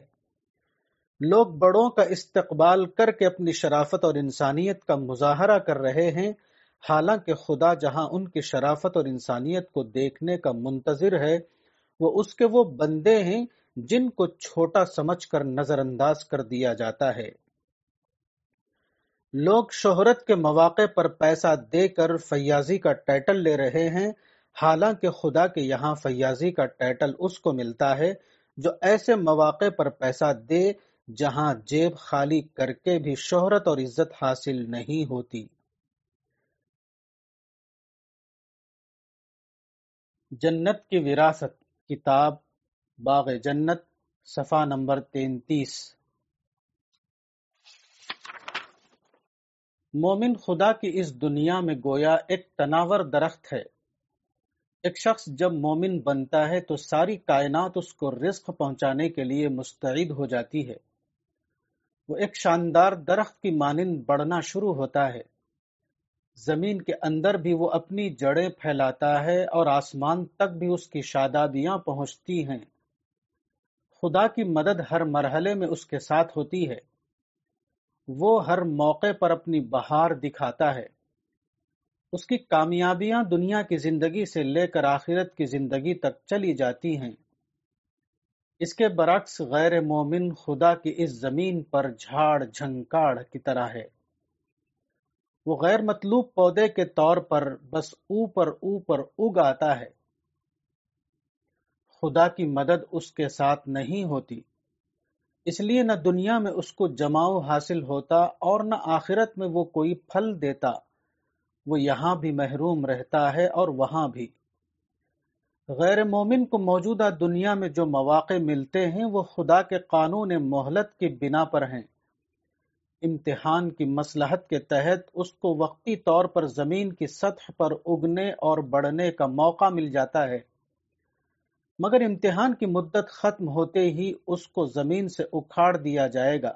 لوگ بڑوں کا استقبال کر کے اپنی شرافت اور انسانیت کا مظاہرہ کر رہے ہیں، حالانکہ خدا جہاں ان کی شرافت اور انسانیت کو دیکھنے کا منتظر ہے، وہ اس کے وہ بندے ہیں جن کو چھوٹا سمجھ کر نظر انداز کر دیا جاتا ہے۔ لوگ شہرت کے مواقع پر پیسہ دے کر فیاضی کا ٹائٹل لے رہے ہیں، حالانکہ خدا کے یہاں فیاضی کا ٹائٹل اس کو ملتا ہے جو ایسے مواقع پر پیسہ دے جہاں جیب خالی کر کے بھی شہرت اور عزت حاصل نہیں ہوتی۔ جنت کی وراثت، کتاب باغ جنت، صفحہ نمبر 33۔ مومن خدا کی اس دنیا میں گویا ایک تناور درخت ہے۔ ایک شخص جب مومن بنتا ہے تو ساری کائنات اس کو رزق پہنچانے کے لیے مستعد ہو جاتی ہے۔ وہ ایک شاندار درخت کی مانند بڑھنا شروع ہوتا ہے۔ زمین کے اندر بھی وہ اپنی جڑیں پھیلاتا ہے اور آسمان تک بھی اس کی شادابیاں پہنچتی ہیں۔ خدا کی مدد ہر مرحلے میں اس کے ساتھ ہوتی ہے۔ وہ ہر موقع پر اپنی بہار دکھاتا ہے۔ اس کی کامیابیاں دنیا کی زندگی سے لے کر آخرت کی زندگی تک چلی جاتی ہیں۔ اس کے برعکس غیر مومن خدا کی اس زمین پر جھاڑ جھنکاڑ کی طرح ہے۔ وہ غیر مطلوب پودے کے طور پر بس اوپر اوپر اگ آتا ہے۔ خدا کی مدد اس کے ساتھ نہیں ہوتی، اس لیے نہ دنیا میں اس کو جماؤ حاصل ہوتا اور نہ آخرت میں وہ کوئی پھل دیتا۔ وہ یہاں بھی محروم رہتا ہے اور وہاں بھی۔ غیر مومن کو موجودہ دنیا میں جو مواقع ملتے ہیں وہ خدا کے قانون مہلت کی بنا پر ہیں۔ امتحان کی مصلحت کے تحت اس کو وقتی طور پر زمین کی سطح پر اگنے اور بڑھنے کا موقع مل جاتا ہے، مگر امتحان کی مدت ختم ہوتے ہی اس کو زمین سے اکھاڑ دیا جائے گا۔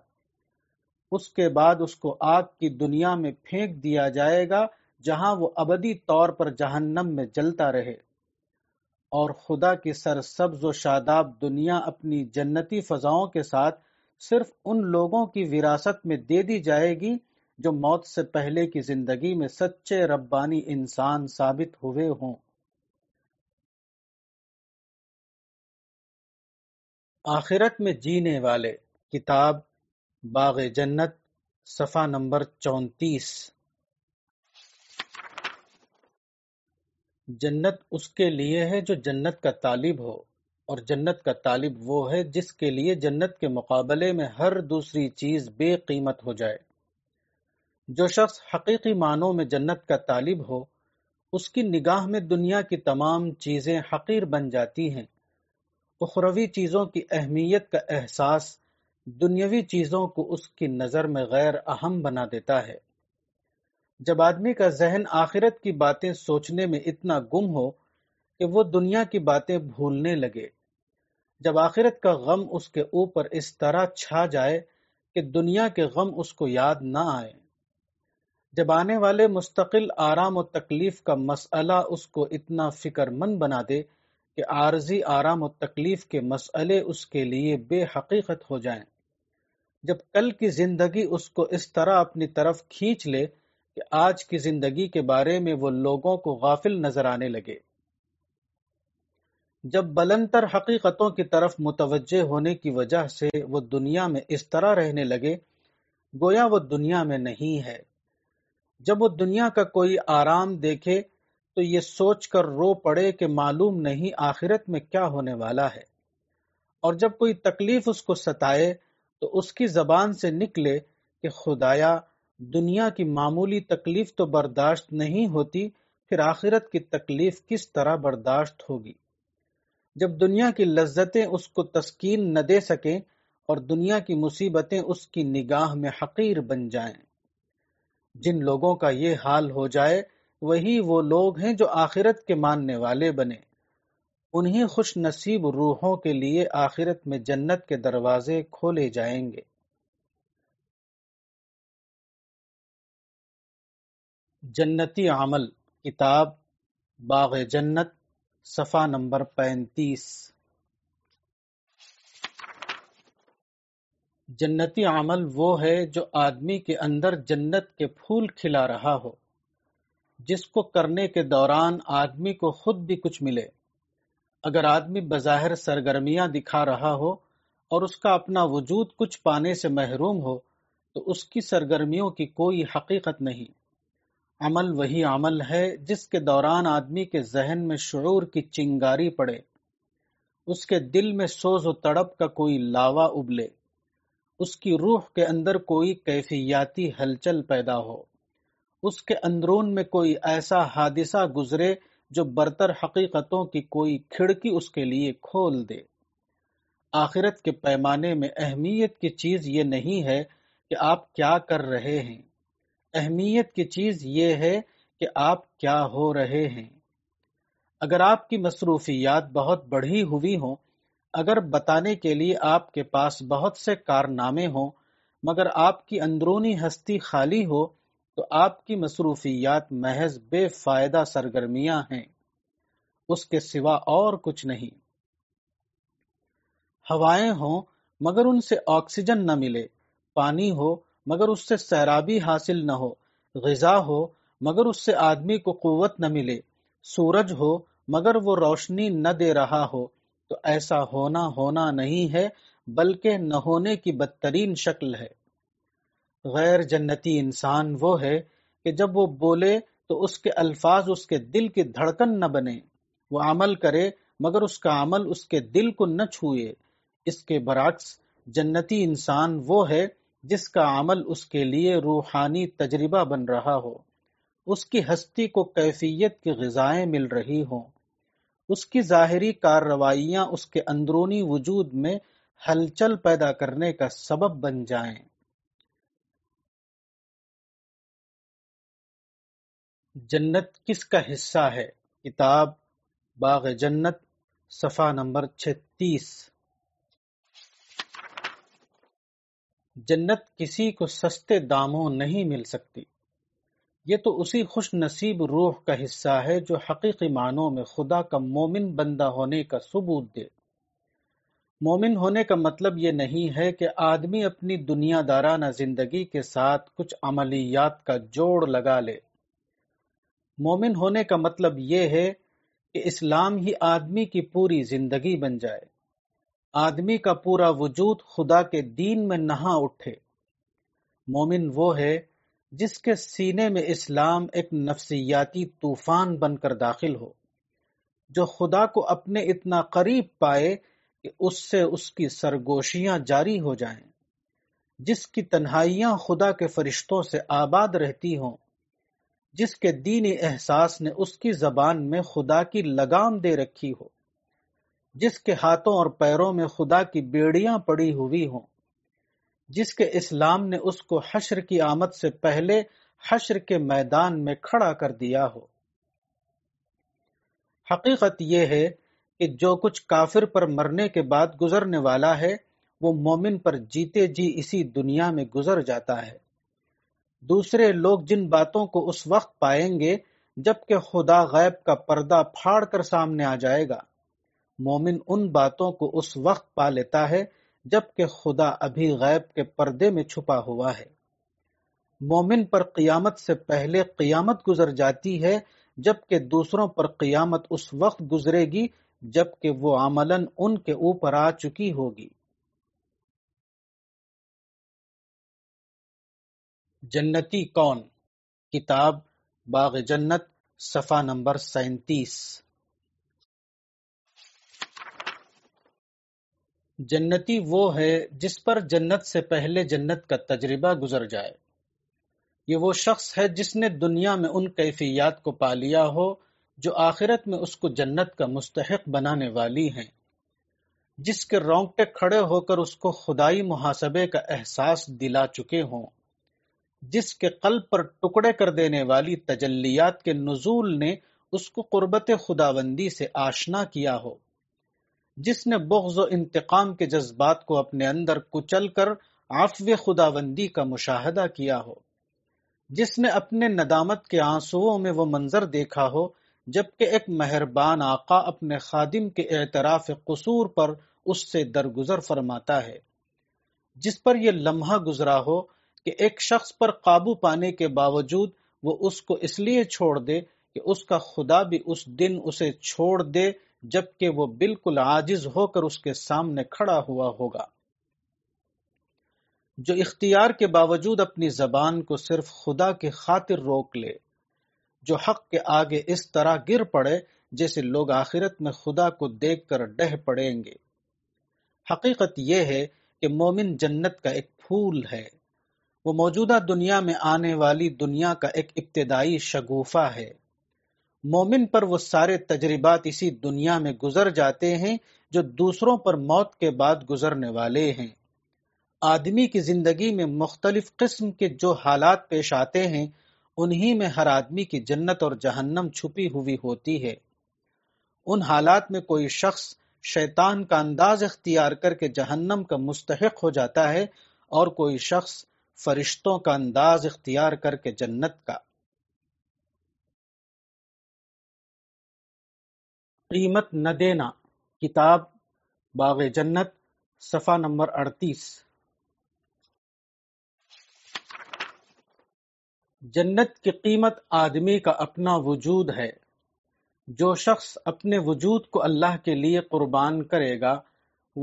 اس کے بعد اس کو آگ کی دنیا میں پھینک دیا جائے گا جہاں وہ ابدی طور پر جہنم میں جلتا رہے، اور خدا کی سرسبز و شاداب دنیا اپنی جنتی فضاؤں کے ساتھ صرف ان لوگوں کی وراثت میں دے دی جائے گی جو موت سے پہلے کی زندگی میں سچے ربانی انسان ثابت ہوئے ہوں۔ آخرت میں جینے والے، کتاب باغ جنت، صفحہ نمبر 34۔ جنت اس کے لیے ہے جو جنت کا طالب ہو، اور جنت کا طالب وہ ہے جس کے لیے جنت کے مقابلے میں ہر دوسری چیز بے قیمت ہو جائے۔ جو شخص حقیقی معنوں میں جنت کا طالب ہو، اس کی نگاہ میں دنیا کی تمام چیزیں حقیر بن جاتی ہیں۔ اخروی چیزوں کی اہمیت کا احساس دنیوی چیزوں کو اس کی نظر میں غیر اہم بنا دیتا ہے۔ جب آدمی کا ذہن آخرت کی باتیں سوچنے میں اتنا گم ہو کہ وہ دنیا کی باتیں بھولنے لگے، جب آخرت کا غم اس کے اوپر اس طرح چھا جائے کہ دنیا کے غم اس کو یاد نہ آئے، جب آنے والے مستقل آرام و تکلیف کا مسئلہ اس کو اتنا فکر مند بنا دے کہ عارضی آرام و تکلیف کے مسئلے اس کے لیے بے حقیقت ہو جائیں، جب کل کی زندگی اس کو اس طرح اپنی طرف کھینچ لے کہ آج کی زندگی کے بارے میں وہ لوگوں کو غافل نظر آنے لگے۔ جب بلند تر حقیقتوں کی طرف متوجہ ہونے کی وجہ سے وہ دنیا میں اس طرح رہنے لگے گویا وہ دنیا میں نہیں ہے۔ جب وہ دنیا کا کوئی آرام دیکھے تو یہ سوچ کر رو پڑے کہ معلوم نہیں آخرت میں کیا ہونے والا ہے، اور جب کوئی تکلیف اس کو ستائے تو اس کی زبان سے نکلے کہ خدایا، دنیا کی معمولی تکلیف تو برداشت نہیں ہوتی، پھر آخرت کی تکلیف کس طرح برداشت ہوگی۔ جب دنیا کی لذتیں اس کو تسکین نہ دے سکیں اور دنیا کی مصیبتیں اس کی نگاہ میں حقیر بن جائیں، جن لوگوں کا یہ حال ہو جائے وہی وہ لوگ ہیں جو آخرت کے ماننے والے بنے۔ انہیں خوش نصیب روحوں کے لیے آخرت میں جنت کے دروازے کھولے جائیں گے۔ جنتی عمل، کتاب باغ جنت، صفحہ نمبر 35۔ جنتی عمل وہ ہے جو آدمی کے اندر جنت کے پھول کھلا رہا ہو، جس کو کرنے کے دوران آدمی کو خود بھی کچھ ملے۔ اگر آدمی بظاہر سرگرمیاں دکھا رہا ہو اور اس کا اپنا وجود کچھ پانے سے محروم ہو تو اس کی سرگرمیوں کی کوئی حقیقت نہیں۔ عمل وہی عمل ہے جس کے دوران آدمی کے ذہن میں شعور کی چنگاری پڑے، اس کے دل میں سوز و تڑپ کا کوئی لاوا ابلے، اس کی روح کے اندر کوئی کیفیاتی ہلچل پیدا ہو، اس کے اندرون میں کوئی ایسا حادثہ گزرے جو برتر حقیقتوں کی کوئی کھڑکی اس کے لیے کھول دے۔ آخرت کے پیمانے میں اہمیت کی چیز یہ نہیں ہے کہ آپ کیا کر رہے ہیں، اہمیت کی چیز یہ ہے کہ آپ کیا ہو رہے ہیں۔ اگر آپ کی مصروفیات بہت بڑھی ہوئی ہوں، اگر بتانے کے لیے آپ کے پاس بہت سے کارنامے ہوں، مگر آپ کی اندرونی ہستی خالی ہو تو آپ کی مصروفیات محض بے فائدہ سرگرمیاں ہیں، اس کے سوا اور کچھ نہیں۔ ہوائیں ہوں مگر ان سے آکسیجن نہ ملے، پانی ہو مگر اس سے سیرابی حاصل نہ ہو، غذا ہو مگر اس سے آدمی کو قوت نہ ملے، سورج ہو مگر وہ روشنی نہ دے رہا ہو، تو ایسا ہونا نہیں ہے بلکہ نہ ہونے کی بدترین شکل ہے۔ غیر جنتی انسان وہ ہے کہ جب وہ بولے تو اس کے الفاظ اس کے دل کی دھڑکن نہ بنے، وہ عمل کرے مگر اس کا عمل اس کے دل کو نہ چھوئے۔ اس کے برعکس جنتی انسان وہ ہے جس کا عمل اس کے لیے روحانی تجربہ بن رہا ہو، اس کی ہستی کو کیفیت کی غذائیں مل رہی ہوں، اس کی ظاہری کارروائیاں اس کے اندرونی وجود میں ہلچل پیدا کرنے کا سبب بن جائیں۔ جنت کس کا حصہ ہے؟ کتاب باغ جنت، صفحہ نمبر 36۔ جنت کسی کو سستے داموں نہیں مل سکتی، یہ تو اسی خوش نصیب روح کا حصہ ہے جو حقیقی معنوں میں خدا کا مومن بندہ ہونے کا ثبوت دے۔ مومن ہونے کا مطلب یہ نہیں ہے کہ آدمی اپنی دنیا دارانہ زندگی کے ساتھ کچھ عملیات کا جوڑ لگا لے۔ مومن ہونے کا مطلب یہ ہے کہ اسلام ہی آدمی کی پوری زندگی بن جائے، آدمی کا پورا وجود خدا کے دین میں نہا اٹھے۔ مومن وہ ہے جس کے سینے میں اسلام ایک نفسیاتی طوفان بن کر داخل ہو، جو خدا کو اپنے اتنا قریب پائے کہ اس سے اس کی سرگوشیاں جاری ہو جائیں، جس کی تنہائیاں خدا کے فرشتوں سے آباد رہتی ہوں، جس کے دینی احساس نے اس کی زبان میں خدا کی لگام دے رکھی ہو، جس کے ہاتھوں اور پیروں میں خدا کی بیڑیاں پڑی ہوئی ہوں، جس کے اسلام نے اس کو حشر کی آمد سے پہلے حشر کے میدان میں کھڑا کر دیا ہو۔ حقیقت یہ ہے کہ جو کچھ کافر پر مرنے کے بعد گزرنے والا ہے وہ مومن پر جیتے جی اسی دنیا میں گزر جاتا ہے۔ دوسرے لوگ جن باتوں کو اس وقت پائیں گے جب کہ خدا غیب کا پردہ پھاڑ کر سامنے آ جائے گا، مومن ان باتوں کو اس وقت پا لیتا ہے جب کہ خدا ابھی غیب کے پردے میں چھپا ہوا ہے۔ مومن پر قیامت سے پہلے قیامت گزر جاتی ہے، جبکہ دوسروں پر قیامت اس وقت گزرے گی جبکہ وہ عملاً ان کے اوپر آ چکی ہوگی۔ جنتی کون؟ کتاب باغ جنت، صفحہ نمبر 37۔ جنتی وہ ہے جس پر جنت سے پہلے جنت کا تجربہ گزر جائے۔ یہ وہ شخص ہے جس نے دنیا میں ان کیفیات کو پا لیا ہو جو آخرت میں اس کو جنت کا مستحق بنانے والی ہیں، جس کے رونگٹے کھڑے ہو کر اس کو خدائی محاسبے کا احساس دلا چکے ہوں، جس کے قلب پر ٹکڑے کر دینے والی تجلیات کے نزول نے اس کو قربت خداوندی سے آشنا کیا ہو، جس نے بغض و انتقام کے جذبات کو اپنے اندر کچل کر عفو خداوندی کا مشاہدہ کیا ہو، جس نے اپنے ندامت کے آنسوؤں میں وہ منظر دیکھا ہو جبکہ ایک مہربان آقا اپنے خادم کے اعتراف قصور پر اس سے درگزر فرماتا ہے، جس پر یہ لمحہ گزرا ہو کہ ایک شخص پر قابو پانے کے باوجود وہ اس کو اس لیے چھوڑ دے کہ اس کا خدا بھی اس دن اسے چھوڑ دے جبکہ وہ بالکل عاجز ہو کر اس کے سامنے کھڑا ہوا ہوگا، جو اختیار کے باوجود اپنی زبان کو صرف خدا کی خاطر روک لے، جو حق کے آگے اس طرح گر پڑے جیسے لوگ آخرت میں خدا کو دیکھ کر ڈہ پڑیں گے۔ حقیقت یہ ہے کہ مومن جنت کا ایک پھول ہے، وہ موجودہ دنیا میں آنے والی دنیا کا ایک ابتدائی شگوفہ ہے۔ مومن پر وہ سارے تجربات اسی دنیا میں گزر جاتے ہیں جو دوسروں پر موت کے بعد گزرنے والے ہیں۔ آدمی کی زندگی میں مختلف قسم کے جو حالات پیش آتے ہیں انہی میں ہر آدمی کی جنت اور جہنم چھپی ہوئی ہوتی ہے۔ ان حالات میں کوئی شخص شیطان کا انداز اختیار کر کے جہنم کا مستحق ہو جاتا ہے اور کوئی شخص فرشتوں کا انداز اختیار کر کے جنت کا۔ قیمت نہ دینا، کتاب باغ جنت، صفحہ نمبر 38۔ جنت کی قیمت آدمی کا اپنا وجود ہے۔ جو شخص اپنے وجود کو اللہ کے لیے قربان کرے گا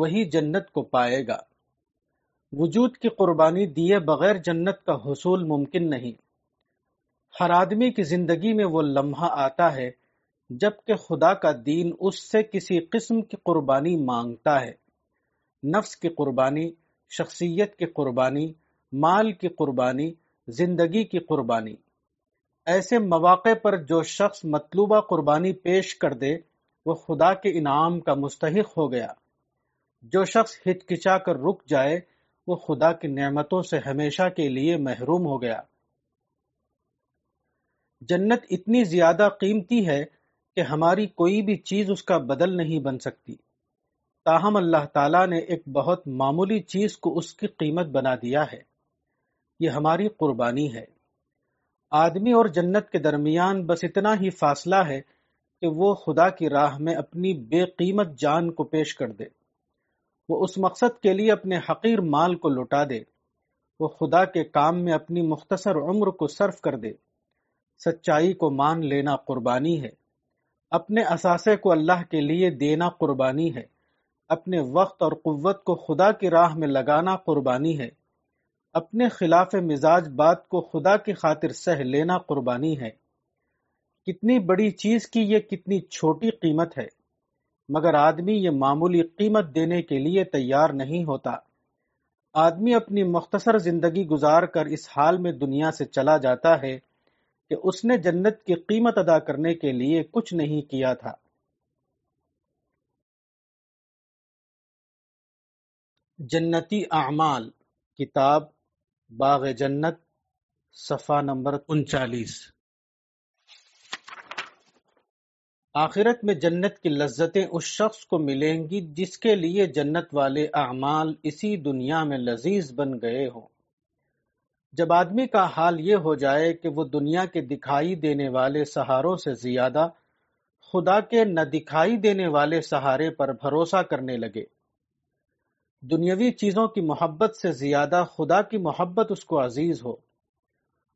وہی جنت کو پائے گا۔ وجود کی قربانی دیے بغیر جنت کا حصول ممکن نہیں۔ ہر آدمی کی زندگی میں وہ لمحہ آتا ہے جبکہ خدا کا دین اس سے کسی قسم کی قربانی مانگتا ہے۔ نفس کی قربانی، شخصیت کی قربانی، مال کی قربانی، زندگی کی قربانی۔ ایسے مواقع پر جو شخص مطلوبہ قربانی پیش کر دے وہ خدا کے انعام کا مستحق ہو گیا۔ جو شخص ہچکچا کر رک جائے وہ خدا کی نعمتوں سے ہمیشہ کے لیے محروم ہو گیا۔ جنت اتنی زیادہ قیمتی ہے کہ ہماری کوئی بھی چیز اس کا بدل نہیں بن سکتی، تاہم اللہ تعالیٰ نے ایک بہت معمولی چیز کو اس کی قیمت بنا دیا ہے۔ یہ ہماری قربانی ہے۔ آدمی اور جنت کے درمیان بس اتنا ہی فاصلہ ہے کہ وہ خدا کی راہ میں اپنی بے قیمت جان کو پیش کر دے، وہ اس مقصد کے لیے اپنے حقیر مال کو لوٹا دے، وہ خدا کے کام میں اپنی مختصر عمر کو صرف کر دے۔ سچائی کو مان لینا قربانی ہے، اپنے اثاثے کو اللہ کے لیے دینا قربانی ہے، اپنے وقت اور قوت کو خدا کی راہ میں لگانا قربانی ہے، اپنے خلاف مزاج بات کو خدا کی خاطر سہ لینا قربانی ہے۔ کتنی بڑی چیز کی یہ کتنی چھوٹی قیمت ہے، مگر آدمی یہ معمولی قیمت دینے کے لیے تیار نہیں ہوتا۔ آدمی اپنی مختصر زندگی گزار کر اس حال میں دنیا سے چلا جاتا ہے کہ اس نے جنت کی قیمت ادا کرنے کے لیے کچھ نہیں کیا تھا۔ جنتی اعمال، کتاب باغ جنت، صفحہ نمبر 39۔ آخرت میں جنت کی لذتیں اس شخص کو ملیں گی جس کے لیے جنت والے اعمال اسی دنیا میں لذیذ بن گئے ہوں۔ جب آدمی کا حال یہ ہو جائے کہ وہ دنیا کے دکھائی دینے والے سہاروں سے زیادہ خدا کے نہ دکھائی دینے والے سہارے پر بھروسہ کرنے لگے، دنیاوی چیزوں کی محبت سے زیادہ خدا کی محبت اس کو عزیز ہو،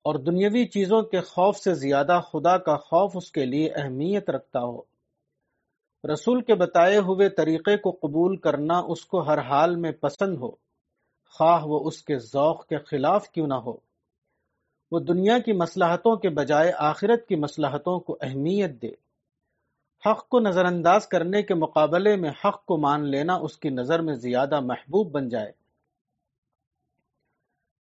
اور دنیاوی چیزوں کے خوف سے زیادہ خدا کا خوف اس کے لیے اہمیت رکھتا ہو۔ رسول کے بتائے ہوئے طریقے کو قبول کرنا اس کو ہر حال میں پسند ہو، خواہ وہ اس کے ذوق کے خلاف کیوں نہ ہو۔ وہ دنیا کی مصلحتوں کے بجائے آخرت کی مصلحتوں کو اہمیت دے۔ حق کو نظر انداز کرنے کے مقابلے میں حق کو مان لینا اس کی نظر میں زیادہ محبوب بن جائے۔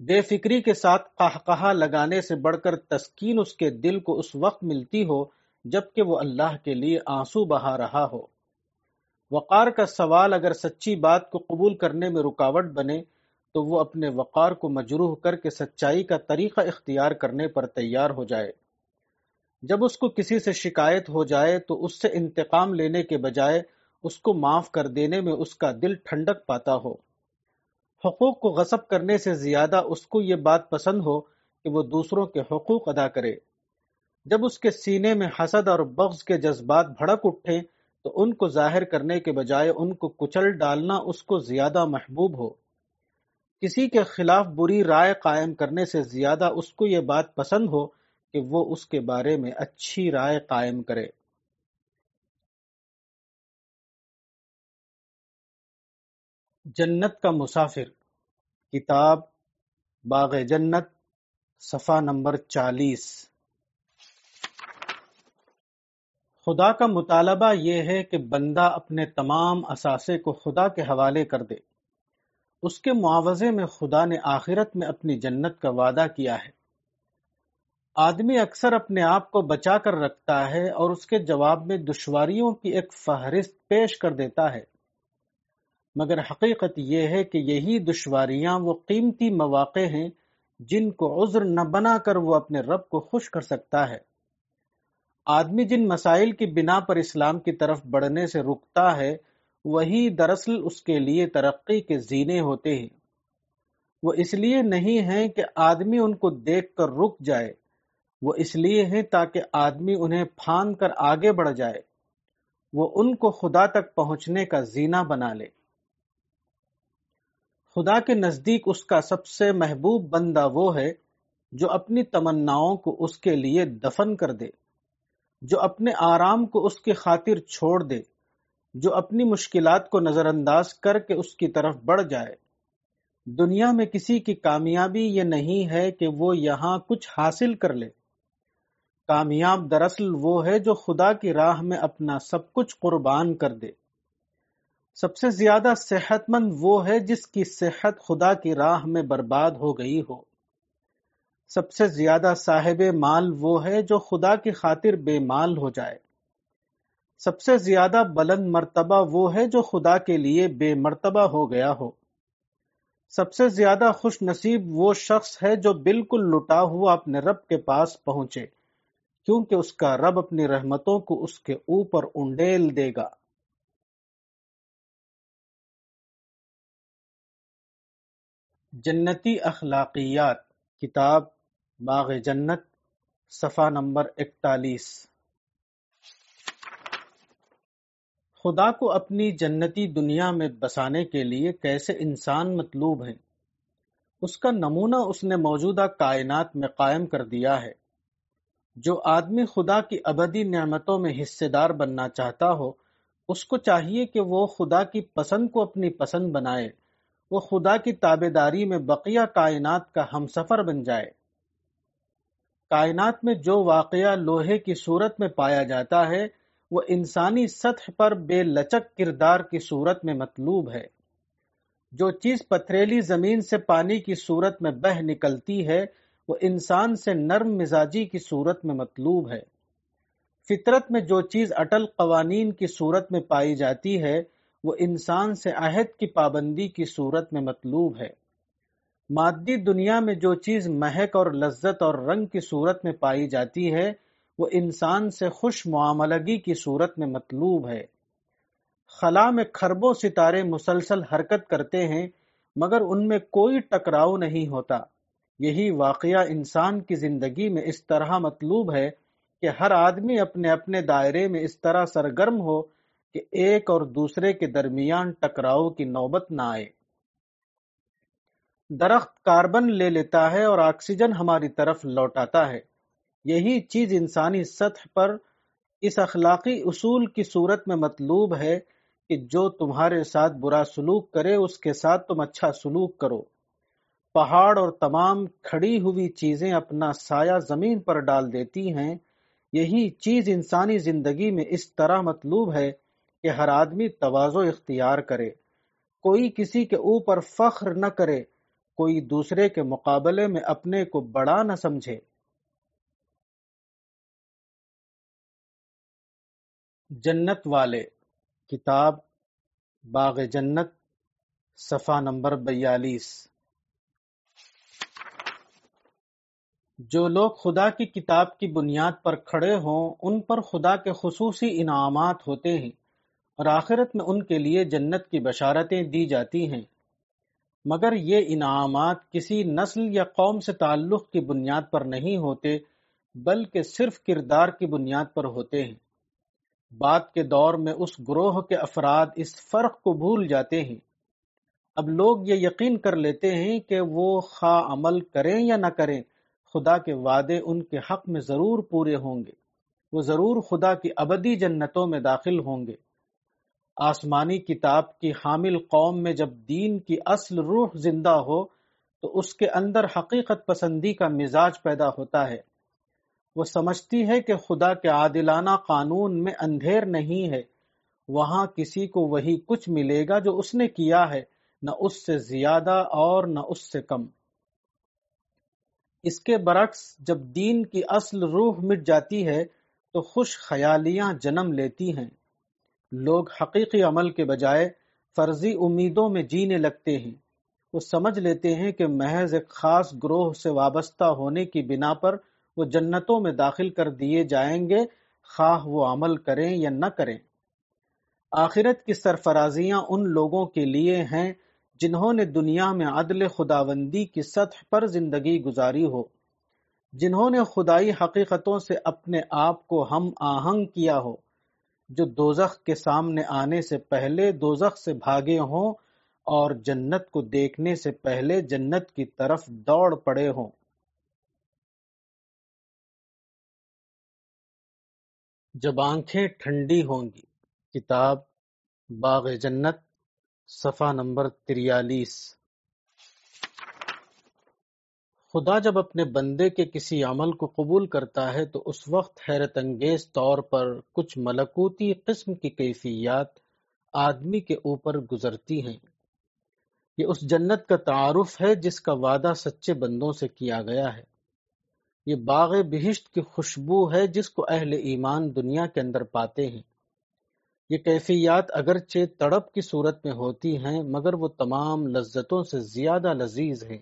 بے فکری کے ساتھ قہقہہ لگانے سے بڑھ کر تسکین اس کے دل کو اس وقت ملتی ہو جبکہ وہ اللہ کے لیے آنسو بہا رہا ہو۔ وقار کا سوال اگر سچی بات کو قبول کرنے میں رکاوٹ بنے تو وہ اپنے وقار کو مجروح کر کے سچائی کا طریقہ اختیار کرنے پر تیار ہو جائے۔ جب اس کو کسی سے شکایت ہو جائے تو اس سے انتقام لینے کے بجائے اس کو معاف کر دینے میں اس کا دل ٹھنڈک پاتا ہو۔ حقوق کو غصب کرنے سے زیادہ اس کو یہ بات پسند ہو کہ وہ دوسروں کے حقوق ادا کرے۔ جب اس کے سینے میں حسد اور بغض کے جذبات بھڑک اٹھیں تو ان کو ظاہر کرنے کے بجائے ان کو کچل ڈالنا اس کو زیادہ محبوب ہو۔ کسی کے خلاف بری رائے قائم کرنے سے زیادہ اس کو یہ بات پسند ہو کہ وہ اس کے بارے میں اچھی رائے قائم کرے۔ جنت کا مسافر، کتاب باغ جنت، صفحہ نمبر 40۔ خدا کا مطالبہ یہ ہے کہ بندہ اپنے تمام اثاثے کو خدا کے حوالے کر دے۔ اس کے معاوضے میں خدا نے آخرت میں اپنی جنت کا وعدہ کیا ہے۔ آدمی اکثر اپنے آپ کو بچا کر رکھتا ہے اور اس کے جواب میں دشواریوں کی ایک فہرست پیش کر دیتا ہے، مگر حقیقت یہ ہے کہ یہی دشواریاں وہ قیمتی مواقع ہیں جن کو عذر نہ بنا کر وہ اپنے رب کو خوش کر سکتا ہے۔ آدمی جن مسائل کی بنا پر اسلام کی طرف بڑھنے سے رکتا ہے وہی دراصل اس کے لیے ترقی کے زینے ہوتے ہیں۔ وہ اس لیے نہیں ہیں کہ آدمی ان کو دیکھ کر رک جائے، وہ اس لیے ہیں تاکہ آدمی انہیں پھان کر آگے بڑھ جائے، وہ ان کو خدا تک پہنچنے کا زینہ بنا لے۔ خدا کے نزدیک اس کا سب سے محبوب بندہ وہ ہے جو اپنی تمناؤں کو اس کے لیے دفن کر دے، جو اپنے آرام کو اس کی خاطر چھوڑ دے، جو اپنی مشکلات کو نظر انداز کر کے اس کی طرف بڑھ جائے۔ دنیا میں کسی کی کامیابی یہ نہیں ہے کہ وہ یہاں کچھ حاصل کر لے۔ کامیاب دراصل وہ ہے جو خدا کی راہ میں اپنا سب کچھ قربان کر دے۔ سب سے زیادہ صحت مند وہ ہے جس کی صحت خدا کی راہ میں برباد ہو گئی ہو۔ سب سے زیادہ صاحب مال وہ ہے جو خدا کی خاطر بے مال ہو جائے۔ سب سے زیادہ بلند مرتبہ وہ ہے جو خدا کے لیے بے مرتبہ ہو گیا ہو۔ سب سے زیادہ خوش نصیب وہ شخص ہے جو بالکل لٹا ہوا اپنے رب کے پاس پہنچے، کیونکہ اس کا رب اپنی رحمتوں کو اس کے اوپر انڈیل دے گا۔ جنتی اخلاقیات، کتاب باغ جنت، صفحہ نمبر 41۔ خدا کو اپنی جنتی دنیا میں بسانے کے لیے کیسے انسان مطلوب ہیں، اس کا نمونہ اس نے موجودہ کائنات میں قائم کر دیا ہے۔ جو آدمی خدا کی ابدی نعمتوں میں حصے دار بننا چاہتا ہو، اس کو چاہیے کہ وہ خدا کی پسند کو اپنی پسند بنائے، وہ خدا کی تابعداری میں بقیہ کائنات کا ہم سفر بن جائے۔ کائنات میں جو واقعہ لوہے کی صورت میں پایا جاتا ہے، وہ انسانی سطح پر بے لچک کردار کی صورت میں مطلوب ہے۔ جو چیز پتھریلی زمین سے پانی کی صورت میں بہہ نکلتی ہے، وہ انسان سے نرم مزاجی کی صورت میں مطلوب ہے۔ فطرت میں جو چیز اٹل قوانین کی صورت میں پائی جاتی ہے، وہ انسان سے عہد کی پابندی کی صورت میں مطلوب ہے۔ مادی دنیا میں جو چیز مہک اور لذت اور رنگ کی صورت میں پائی جاتی ہے، وہ انسان سے خوش معاملگی کی صورت میں مطلوب ہے۔ خلا میں کھربوں ستارے مسلسل حرکت کرتے ہیں، مگر ان میں کوئی ٹکراؤ نہیں ہوتا۔ یہی واقعہ انسان کی زندگی میں اس طرح مطلوب ہے کہ ہر آدمی اپنے اپنے دائرے میں اس طرح سرگرم ہو کہ ایک اور دوسرے کے درمیان ٹکراؤ کی نوبت نہ آئے۔ درخت کاربن لے لیتا ہے اور آکسیجن ہماری طرف لوٹاتا ہے۔ یہی چیز انسانی سطح پر اس اخلاقی اصول کی صورت میں مطلوب ہے کہ جو تمہارے ساتھ برا سلوک کرے اس کے ساتھ تم اچھا سلوک کرو۔ پہاڑ اور تمام کھڑی ہوئی چیزیں اپنا سایہ زمین پر ڈال دیتی ہیں، یہی چیز انسانی زندگی میں اس طرح مطلوب ہے کہ ہر آدمی تواضع اختیار کرے، کوئی کسی کے اوپر فخر نہ کرے، کوئی دوسرے کے مقابلے میں اپنے کو بڑا نہ سمجھے۔ جنت والے، کتاب باغ جنت، صفحہ نمبر 42۔ جو لوگ خدا کی کتاب کی بنیاد پر کھڑے ہوں ان پر خدا کے خصوصی انعامات ہوتے ہیں اور آخرت میں ان کے لیے جنت کی بشارتیں دی جاتی ہیں، مگر یہ انعامات کسی نسل یا قوم سے تعلق کی بنیاد پر نہیں ہوتے بلکہ صرف کردار کی بنیاد پر ہوتے ہیں۔ بعد کے دور میں اس گروہ کے افراد اس فرق کو بھول جاتے ہیں۔ اب لوگ یہ یقین کر لیتے ہیں کہ وہ خواہ عمل کریں یا نہ کریں خدا کے وعدے ان کے حق میں ضرور پورے ہوں گے، وہ ضرور خدا کی ابدی جنتوں میں داخل ہوں گے۔ آسمانی کتاب کی حامل قوم میں جب دین کی اصل روح زندہ ہو تو اس کے اندر حقیقت پسندی کا مزاج پیدا ہوتا ہے۔ وہ سمجھتی ہے کہ خدا کے عادلانہ قانون میں اندھیر نہیں ہے، وہاں کسی کو وہی کچھ ملے گا جو اس نے کیا ہے، نہ اس سے زیادہ اور نہ اس سے کم۔ اس کے برعکس جب دین کی اصل روح مٹ جاتی ہے تو خوش خیالیاں جنم لیتی ہیں، لوگ حقیقی عمل کے بجائے فرضی امیدوں میں جینے لگتے ہیں۔ وہ سمجھ لیتے ہیں کہ محض ایک خاص گروہ سے وابستہ ہونے کی بنا پر وہ جنتوں میں داخل کر دیے جائیں گے، خواہ وہ عمل کریں یا نہ کریں۔ آخرت کی سرفرازیاں ان لوگوں کے لیے ہیں جنہوں نے دنیا میں عدل خداوندی کی سطح پر زندگی گزاری ہو، جنہوں نے خدائی حقیقتوں سے اپنے آپ کو ہم آہنگ کیا ہو، جو دوزخ کے سامنے آنے سے پہلے دوزخ سے بھاگے ہوں اور جنت کو دیکھنے سے پہلے جنت کی طرف دوڑ پڑے ہوں۔ جب آنکھیں ٹھنڈی ہوں گی، کتاب باغ جنت، صفحہ نمبر 43۔ خدا جب اپنے بندے کے کسی عمل کو قبول کرتا ہے تو اس وقت حیرت انگیز طور پر کچھ ملکوتی قسم کی کیفیات آدمی کے اوپر گزرتی ہیں۔ یہ اس جنت کا تعارف ہے جس کا وعدہ سچے بندوں سے کیا گیا ہے۔ یہ باغ بہشت کی خوشبو ہے جس کو اہل ایمان دنیا کے اندر پاتے ہیں۔ یہ کیفیات اگرچہ تڑپ کی صورت میں ہوتی ہیں مگر وہ تمام لذتوں سے زیادہ لذیذ ہیں۔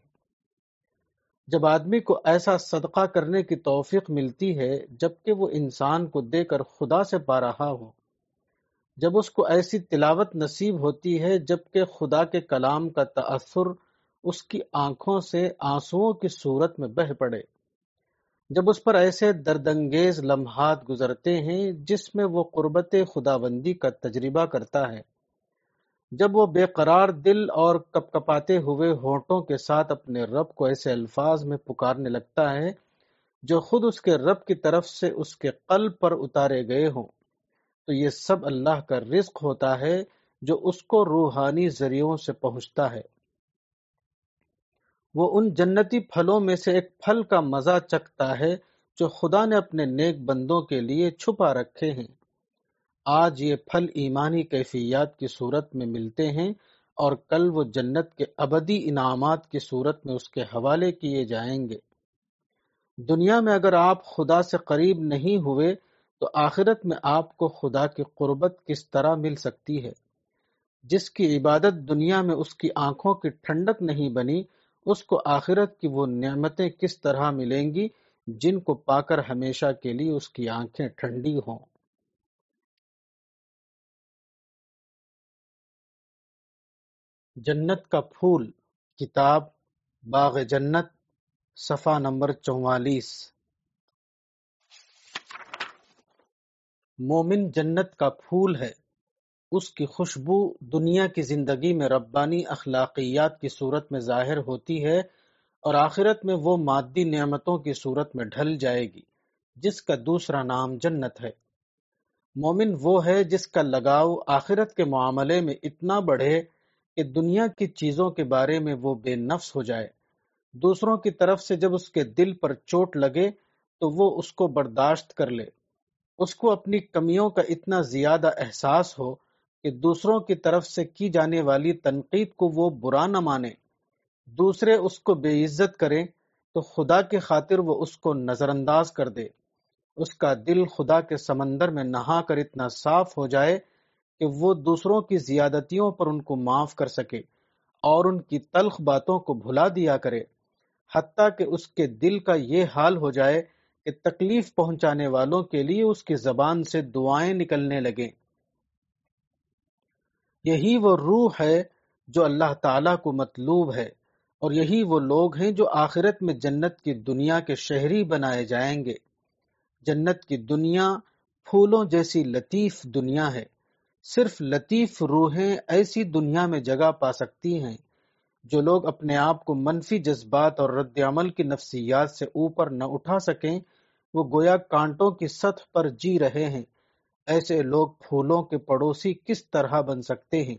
جب آدمی کو ایسا صدقہ کرنے کی توفیق ملتی ہے جبکہ وہ انسان کو دے کر خدا سے پا رہا ہو، جب اس کو ایسی تلاوت نصیب ہوتی ہے جبکہ خدا کے کلام کا تأثر اس کی آنکھوں سے آنسوؤں کی صورت میں بہہ پڑے، جب اس پر ایسے دردانگیز لمحات گزرتے ہیں جس میں وہ قربت خداوندی کا تجربہ کرتا ہے، جب وہ بے قرار دل اور کپ کپاتے ہوئے ہونٹوں کے ساتھ اپنے رب کو ایسے الفاظ میں پکارنے لگتا ہے جو خود اس کے رب کی طرف سے اس کے قلب پر اتارے گئے ہوں، تو یہ سب اللہ کا رزق ہوتا ہے جو اس کو روحانی ذریعوں سے پہنچتا ہے۔ وہ ان جنتی پھلوں میں سے ایک پھل کا مزہ چکتا ہے جو خدا نے اپنے نیک بندوں کے لیے چھپا رکھے ہیں۔ آج یہ پھل ایمانی کیفیات کی صورت میں ملتے ہیں اور کل وہ جنت کے ابدی انعامات کی صورت میں اس کے حوالے کیے جائیں گے۔ دنیا میں اگر آپ خدا سے قریب نہیں ہوئے تو آخرت میں آپ کو خدا کی قربت کس طرح مل سکتی ہے؟ جس کی عبادت دنیا میں اس کی آنکھوں کی ٹھنڈک نہیں بنی، اس کو آخرت کی وہ نعمتیں کس طرح ملیں گی جن کو پا کر ہمیشہ کے لیے اس کی آنکھیں ٹھنڈی ہوں۔ جنت کا پھول، کتاب باغ جنت، صفحہ نمبر 44۔ مومن جنت کا پھول ہے، اس کی خوشبو دنیا کی زندگی میں ربانی اخلاقیات کی صورت میں ظاہر ہوتی ہے اور آخرت میں وہ مادی نعمتوں کی صورت میں ڈھل جائے گی جس کا دوسرا نام جنت ہے۔ مومن وہ ہے جس کا لگاؤ آخرت کے معاملے میں اتنا بڑھے کہ دنیا کی چیزوں کے بارے میں وہ بے نفس ہو جائے۔ دوسروں کی طرف سے جب اس کے دل پر چوٹ لگے تو وہ اس کو برداشت کر لے۔ اس کو اپنی کمیوں کا اتنا زیادہ احساس ہو کہ دوسروں کی طرف سے کی جانے والی تنقید کو وہ برا نہ مانے۔ دوسرے اس کو بے عزت کریں تو خدا کے خاطر وہ اس کو نظر انداز کر دے۔ اس کا دل خدا کے سمندر میں نہا کر اتنا صاف ہو جائے کہ وہ دوسروں کی زیادتیوں پر ان کو معاف کر سکے اور ان کی تلخ باتوں کو بھلا دیا کرے، حتیٰ کہ اس کے دل کا یہ حال ہو جائے کہ تکلیف پہنچانے والوں کے لیے اس کی زبان سے دعائیں نکلنے لگیں۔ یہی وہ روح ہے جو اللہ تعالیٰ کو مطلوب ہے، اور یہی وہ لوگ ہیں جو آخرت میں جنت کی دنیا کے شہری بنائے جائیں گے۔ جنت کی دنیا پھولوں جیسی لطیف دنیا ہے۔ صرف لطیف روحیں ایسی دنیا میں جگہ پا سکتی ہیں۔ جو لوگ اپنے آپ کو منفی جذبات اور رد عمل کی نفسیات سے اوپر نہ اٹھا سکیں وہ گویا کانٹوں کی سطح پر جی رہے ہیں۔ ایسے لوگ پھولوں کے پڑوسی کس طرح بن سکتے ہیں؟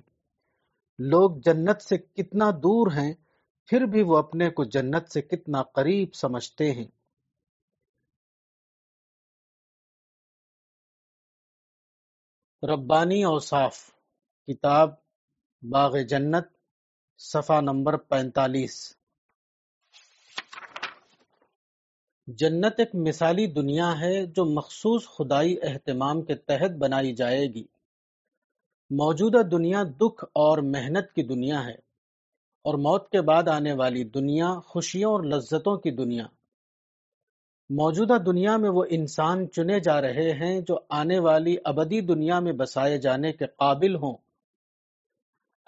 لوگ جنت سے کتنا دور ہیں پھر بھی وہ اپنے کو جنت سے کتنا قریب سمجھتے ہیں۔ ربانی اوصاف، کتاب باغ جنت، صفحہ نمبر 45۔ جنت ایک مثالی دنیا ہے جو مخصوص خدائی اہتمام کے تحت بنائی جائے گی۔ موجودہ دنیا دکھ اور محنت کی دنیا ہے، اور موت کے بعد آنے والی دنیا خوشیوں اور لذتوں کی دنیا۔ موجودہ دنیا میں وہ انسان چنے جا رہے ہیں جو آنے والی ابدی دنیا میں بسائے جانے کے قابل ہوں۔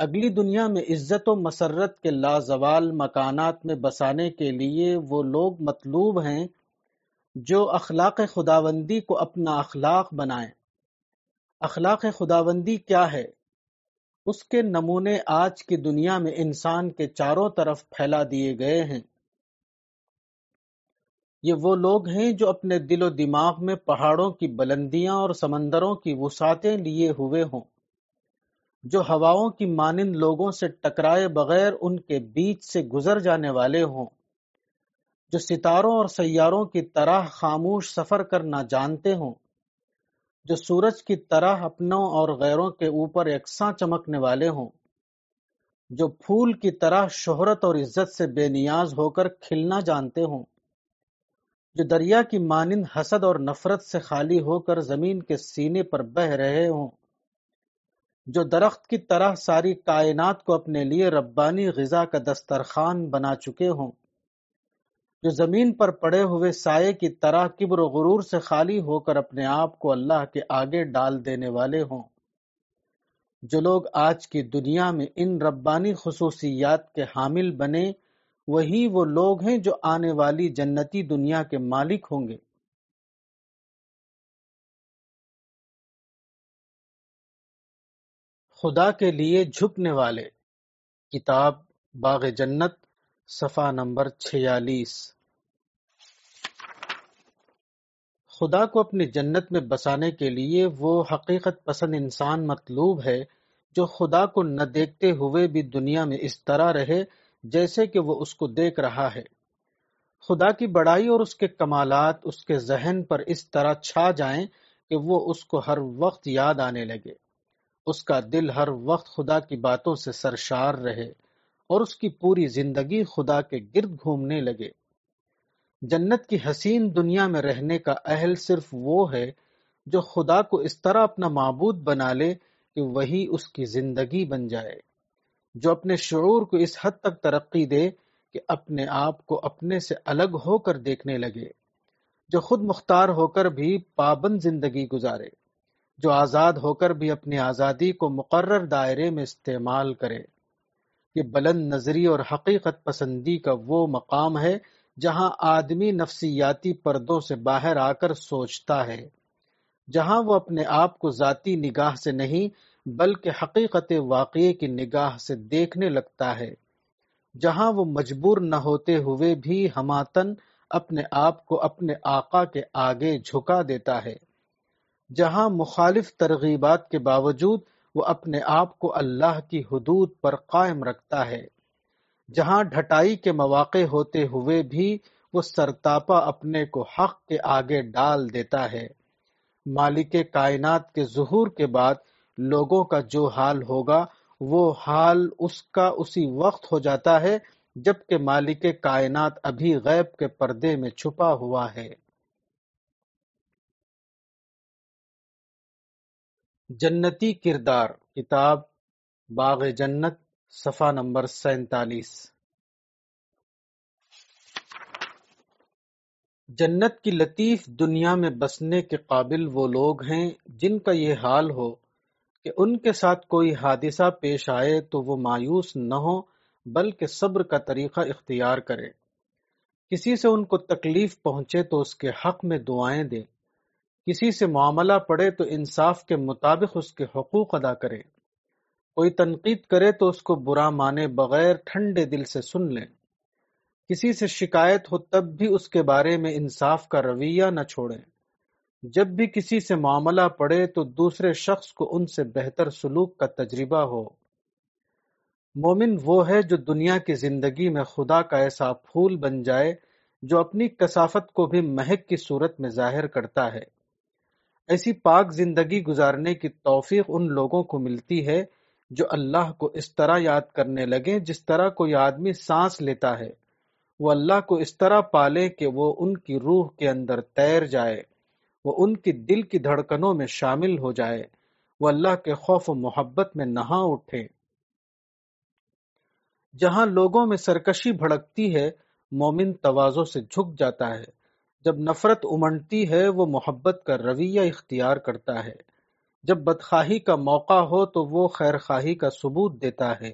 اگلی دنیا میں عزت و مسرت کے لازوال مکانات میں بسانے کے لیے وہ لوگ مطلوب ہیں جو اخلاق خداوندی کو اپنا اخلاق بنائیں۔ اخلاق خداوندی کیا ہے؟ اس کے نمونے آج کی دنیا میں انسان کے چاروں طرف پھیلا دیے گئے ہیں۔ یہ وہ لوگ ہیں جو اپنے دل و دماغ میں پہاڑوں کی بلندیاں اور سمندروں کی وسعتیں لیے ہوئے ہوں، جو ہواؤں کی مانند لوگوں سے ٹکرائے بغیر ان کے بیچ سے گزر جانے والے ہوں، جو ستاروں اور سیاروں کی طرح خاموش سفر کرنا جانتے ہوں، جو سورج کی طرح اپنوں اور غیروں کے اوپر یکساں چمکنے والے ہوں، جو پھول کی طرح شہرت اور عزت سے بے نیاز ہو کر کھلنا جانتے ہوں، جو دریا کی مانند حسد اور نفرت سے خالی ہو کر زمین کے سینے پر بہہ رہے ہوں، جو درخت کی طرح ساری کائنات کو اپنے لیے ربانی غذا کا دسترخوان بنا چکے ہوں، جو زمین پر پڑے ہوئے سائے کی طرح کبر و غرور سے خالی ہو کر اپنے آپ کو اللہ کے آگے ڈال دینے والے ہوں۔ جو لوگ آج کی دنیا میں ان ربانی خصوصیات کے حامل بنے وہی وہ لوگ ہیں جو آنے والی جنتی دنیا کے مالک ہوں گے۔ خدا کے لیے جھکنے والے، کتاب باغ جنت، صفحہ نمبر 46۔ خدا کو اپنی جنت میں بسانے کے لیے وہ حقیقت پسند انسان مطلوب ہے جو خدا کو نہ دیکھتے ہوئے بھی دنیا میں اس طرح رہے جیسے کہ وہ اس کو دیکھ رہا ہے۔ خدا کی بڑائی اور اس کے کمالات اس کے ذہن پر اس طرح چھا جائیں کہ وہ اس کو ہر وقت یاد آنے لگے، اس کا دل ہر وقت خدا کی باتوں سے سرشار رہے اور اس کی پوری زندگی خدا کے گرد گھومنے لگے۔ جنت کی حسین دنیا میں رہنے کا اہل صرف وہ ہے جو خدا کو اس طرح اپنا معبود بنا لے کہ وہی اس کی زندگی بن جائے، جو اپنے شعور کو اس حد تک ترقی دے کہ اپنے آپ کو اپنے سے الگ ہو کر دیکھنے لگے، جو خود مختار ہو کر بھی پابند زندگی گزارے، جو آزاد ہو کر بھی اپنی آزادی کو مقرر دائرے میں استعمال کرے۔ یہ بلند نظری اور حقیقت پسندی کا وہ مقام ہے جہاں آدمی نفسیاتی پردوں سے باہر آ کر سوچتا ہے، جہاں وہ اپنے آپ کو ذاتی نگاہ سے نہیں بلکہ حقیقت واقعے کی نگاہ سے دیکھنے لگتا ہے، جہاں وہ مجبور نہ ہوتے ہوئے بھی ہماتن اپنے آپ کو اپنے آقا کے آگے جھکا دیتا ہے، جہاں مخالف ترغیبات کے باوجود وہ اپنے آپ کو اللہ کی حدود پر قائم رکھتا ہے، جہاں ڈھٹائی کے مواقع ہوتے ہوئے بھی وہ سرتاپا اپنے کو حق کے آگے ڈال دیتا ہے۔ مالک کائنات کے ظہور کے بعد لوگوں کا جو حال ہوگا وہ حال اس کا اسی وقت ہو جاتا ہے جبکہ مالک کائنات ابھی غیب کے پردے میں چھپا ہوا ہے۔ جنتی کردار، کتاب باغ جنت، صفحہ نمبر 47۔ جنت کی لطیف دنیا میں بسنے کے قابل وہ لوگ ہیں جن کا یہ حال ہو کہ ان کے ساتھ کوئی حادثہ پیش آئے تو وہ مایوس نہ ہوں بلکہ صبر کا طریقہ اختیار کرے، کسی سے ان کو تکلیف پہنچے تو اس کے حق میں دعائیں دیں، کسی سے معاملہ پڑے تو انصاف کے مطابق اس کے حقوق ادا کرے، کوئی تنقید کرے تو اس کو برا مانے بغیر ٹھنڈے دل سے سن لیں، کسی سے شکایت ہو تب بھی اس کے بارے میں انصاف کا رویہ نہ چھوڑیں، جب بھی کسی سے معاملہ پڑے تو دوسرے شخص کو ان سے بہتر سلوک کا تجربہ ہو۔ مومن وہ ہے جو دنیا کی زندگی میں خدا کا ایسا پھول بن جائے جو اپنی کثافت کو بھی مہک کی صورت میں ظاہر کرتا ہے۔ ایسی پاک زندگی گزارنے کی توفیق ان لوگوں کو ملتی ہے جو اللہ کو اس طرح یاد کرنے لگے جس طرح کوئی آدمی سانس لیتا ہے، وہ اللہ کو اس طرح پالے کہ وہ ان کی روح کے اندر تیر جائے، وہ ان کی دل کی دھڑکنوں میں شامل ہو جائے، وہ اللہ کے خوف و محبت میں نہا اٹھے۔ جہاں لوگوں میں سرکشی بھڑکتی ہے مومن تواضع سے جھک جاتا ہے، جب نفرت امنڈتی ہے وہ محبت کا رویہ اختیار کرتا ہے، جب بدخواہی کا موقع ہو تو وہ خیرخواہی کا ثبوت دیتا ہے،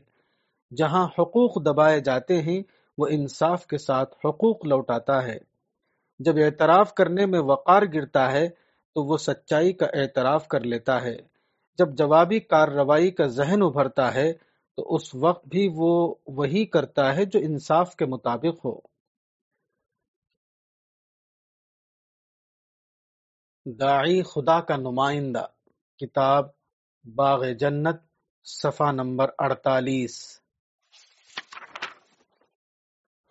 جہاں حقوق دبائے جاتے ہیں وہ انصاف کے ساتھ حقوق لوٹاتا ہے، جب اعتراف کرنے میں وقار گرتا ہے تو وہ سچائی کا اعتراف کر لیتا ہے، جب جوابی کارروائی کا ذہن ابھرتا ہے تو اس وقت بھی وہ وہی کرتا ہے جو انصاف کے مطابق ہو۔ داعی خدا کا نمائندہ، کتاب باغ جنت، صفحہ نمبر 48۔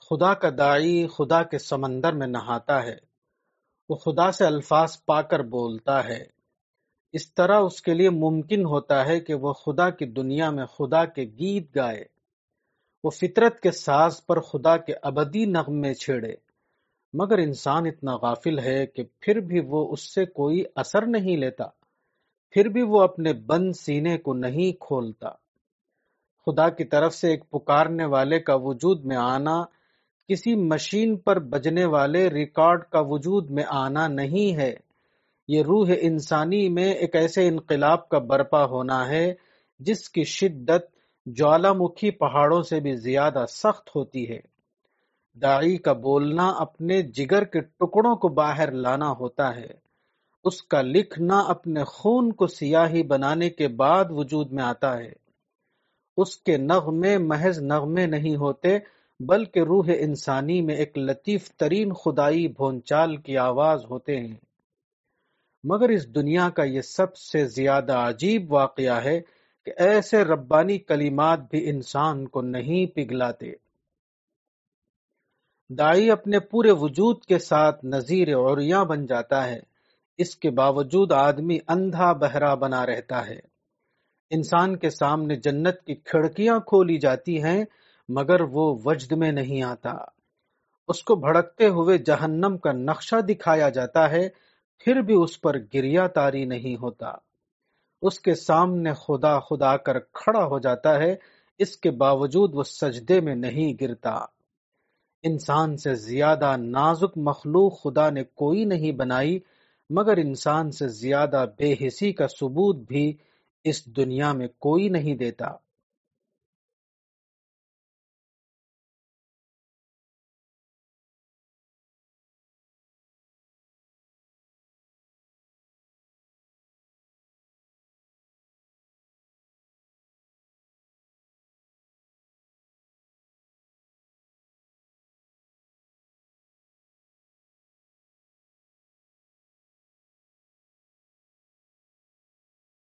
خدا کا داعی خدا کے سمندر میں نہاتا ہے، وہ خدا سے الفاظ پا کر بولتا ہے، اس طرح اس کے لیے ممکن ہوتا ہے کہ وہ خدا کی دنیا میں خدا کے گیت گائے، وہ فطرت کے ساز پر خدا کے ابدی نغمے چھیڑے، مگر انسان اتنا غافل ہے کہ پھر بھی وہ اس سے کوئی اثر نہیں لیتا، پھر بھی وہ اپنے بند سینے کو نہیں کھولتا۔ خدا کی طرف سے ایک پکارنے والے کا وجود میں آنا کسی مشین پر بجنے والے ریکارڈ کا وجود میں آنا نہیں ہے، یہ روح انسانی میں ایک ایسے انقلاب کا برپا ہونا ہے جس کی شدت جوالا مکھی پہاڑوں سے بھی زیادہ سخت ہوتی ہے۔ داعی کا بولنا اپنے جگر کے ٹکڑوں کو باہر لانا ہوتا ہے، اس کا لکھنا اپنے خون کو سیاہی بنانے کے بعد وجود میں آتا ہے۔ اس کے نغمے محض نغمے نہیں ہوتے بلکہ روح انسانی میں ایک لطیف ترین خدائی بھونچال کی آواز ہوتے ہیں۔ مگر اس دنیا کا یہ سب سے زیادہ عجیب واقعہ ہے کہ ایسے ربانی کلمات بھی انسان کو نہیں پگھلاتے۔ داعی اپنے پورے وجود کے ساتھ نذیر عریاں بن جاتا ہے، اس کے باوجود آدمی اندھا بہرا بنا رہتا ہے۔ انسان کے سامنے جنت کی کھڑکیاں کھولی جاتی ہیں مگر وہ وجد میں نہیں آتا، اس کو بھڑکتے ہوئے جہنم کا نقشہ دکھایا جاتا ہے پھر بھی اس پر گریہ تاری نہیں ہوتا، اس کے سامنے خدا خدا کر کھڑا ہو جاتا ہے، اس کے باوجود وہ سجدے میں نہیں گرتا۔ انسان سے زیادہ نازک مخلوق خدا نے کوئی نہیں بنائی، مگر انسان سے زیادہ بے حسی کا ثبوت بھی اس دنیا میں کوئی نہیں دیتا۔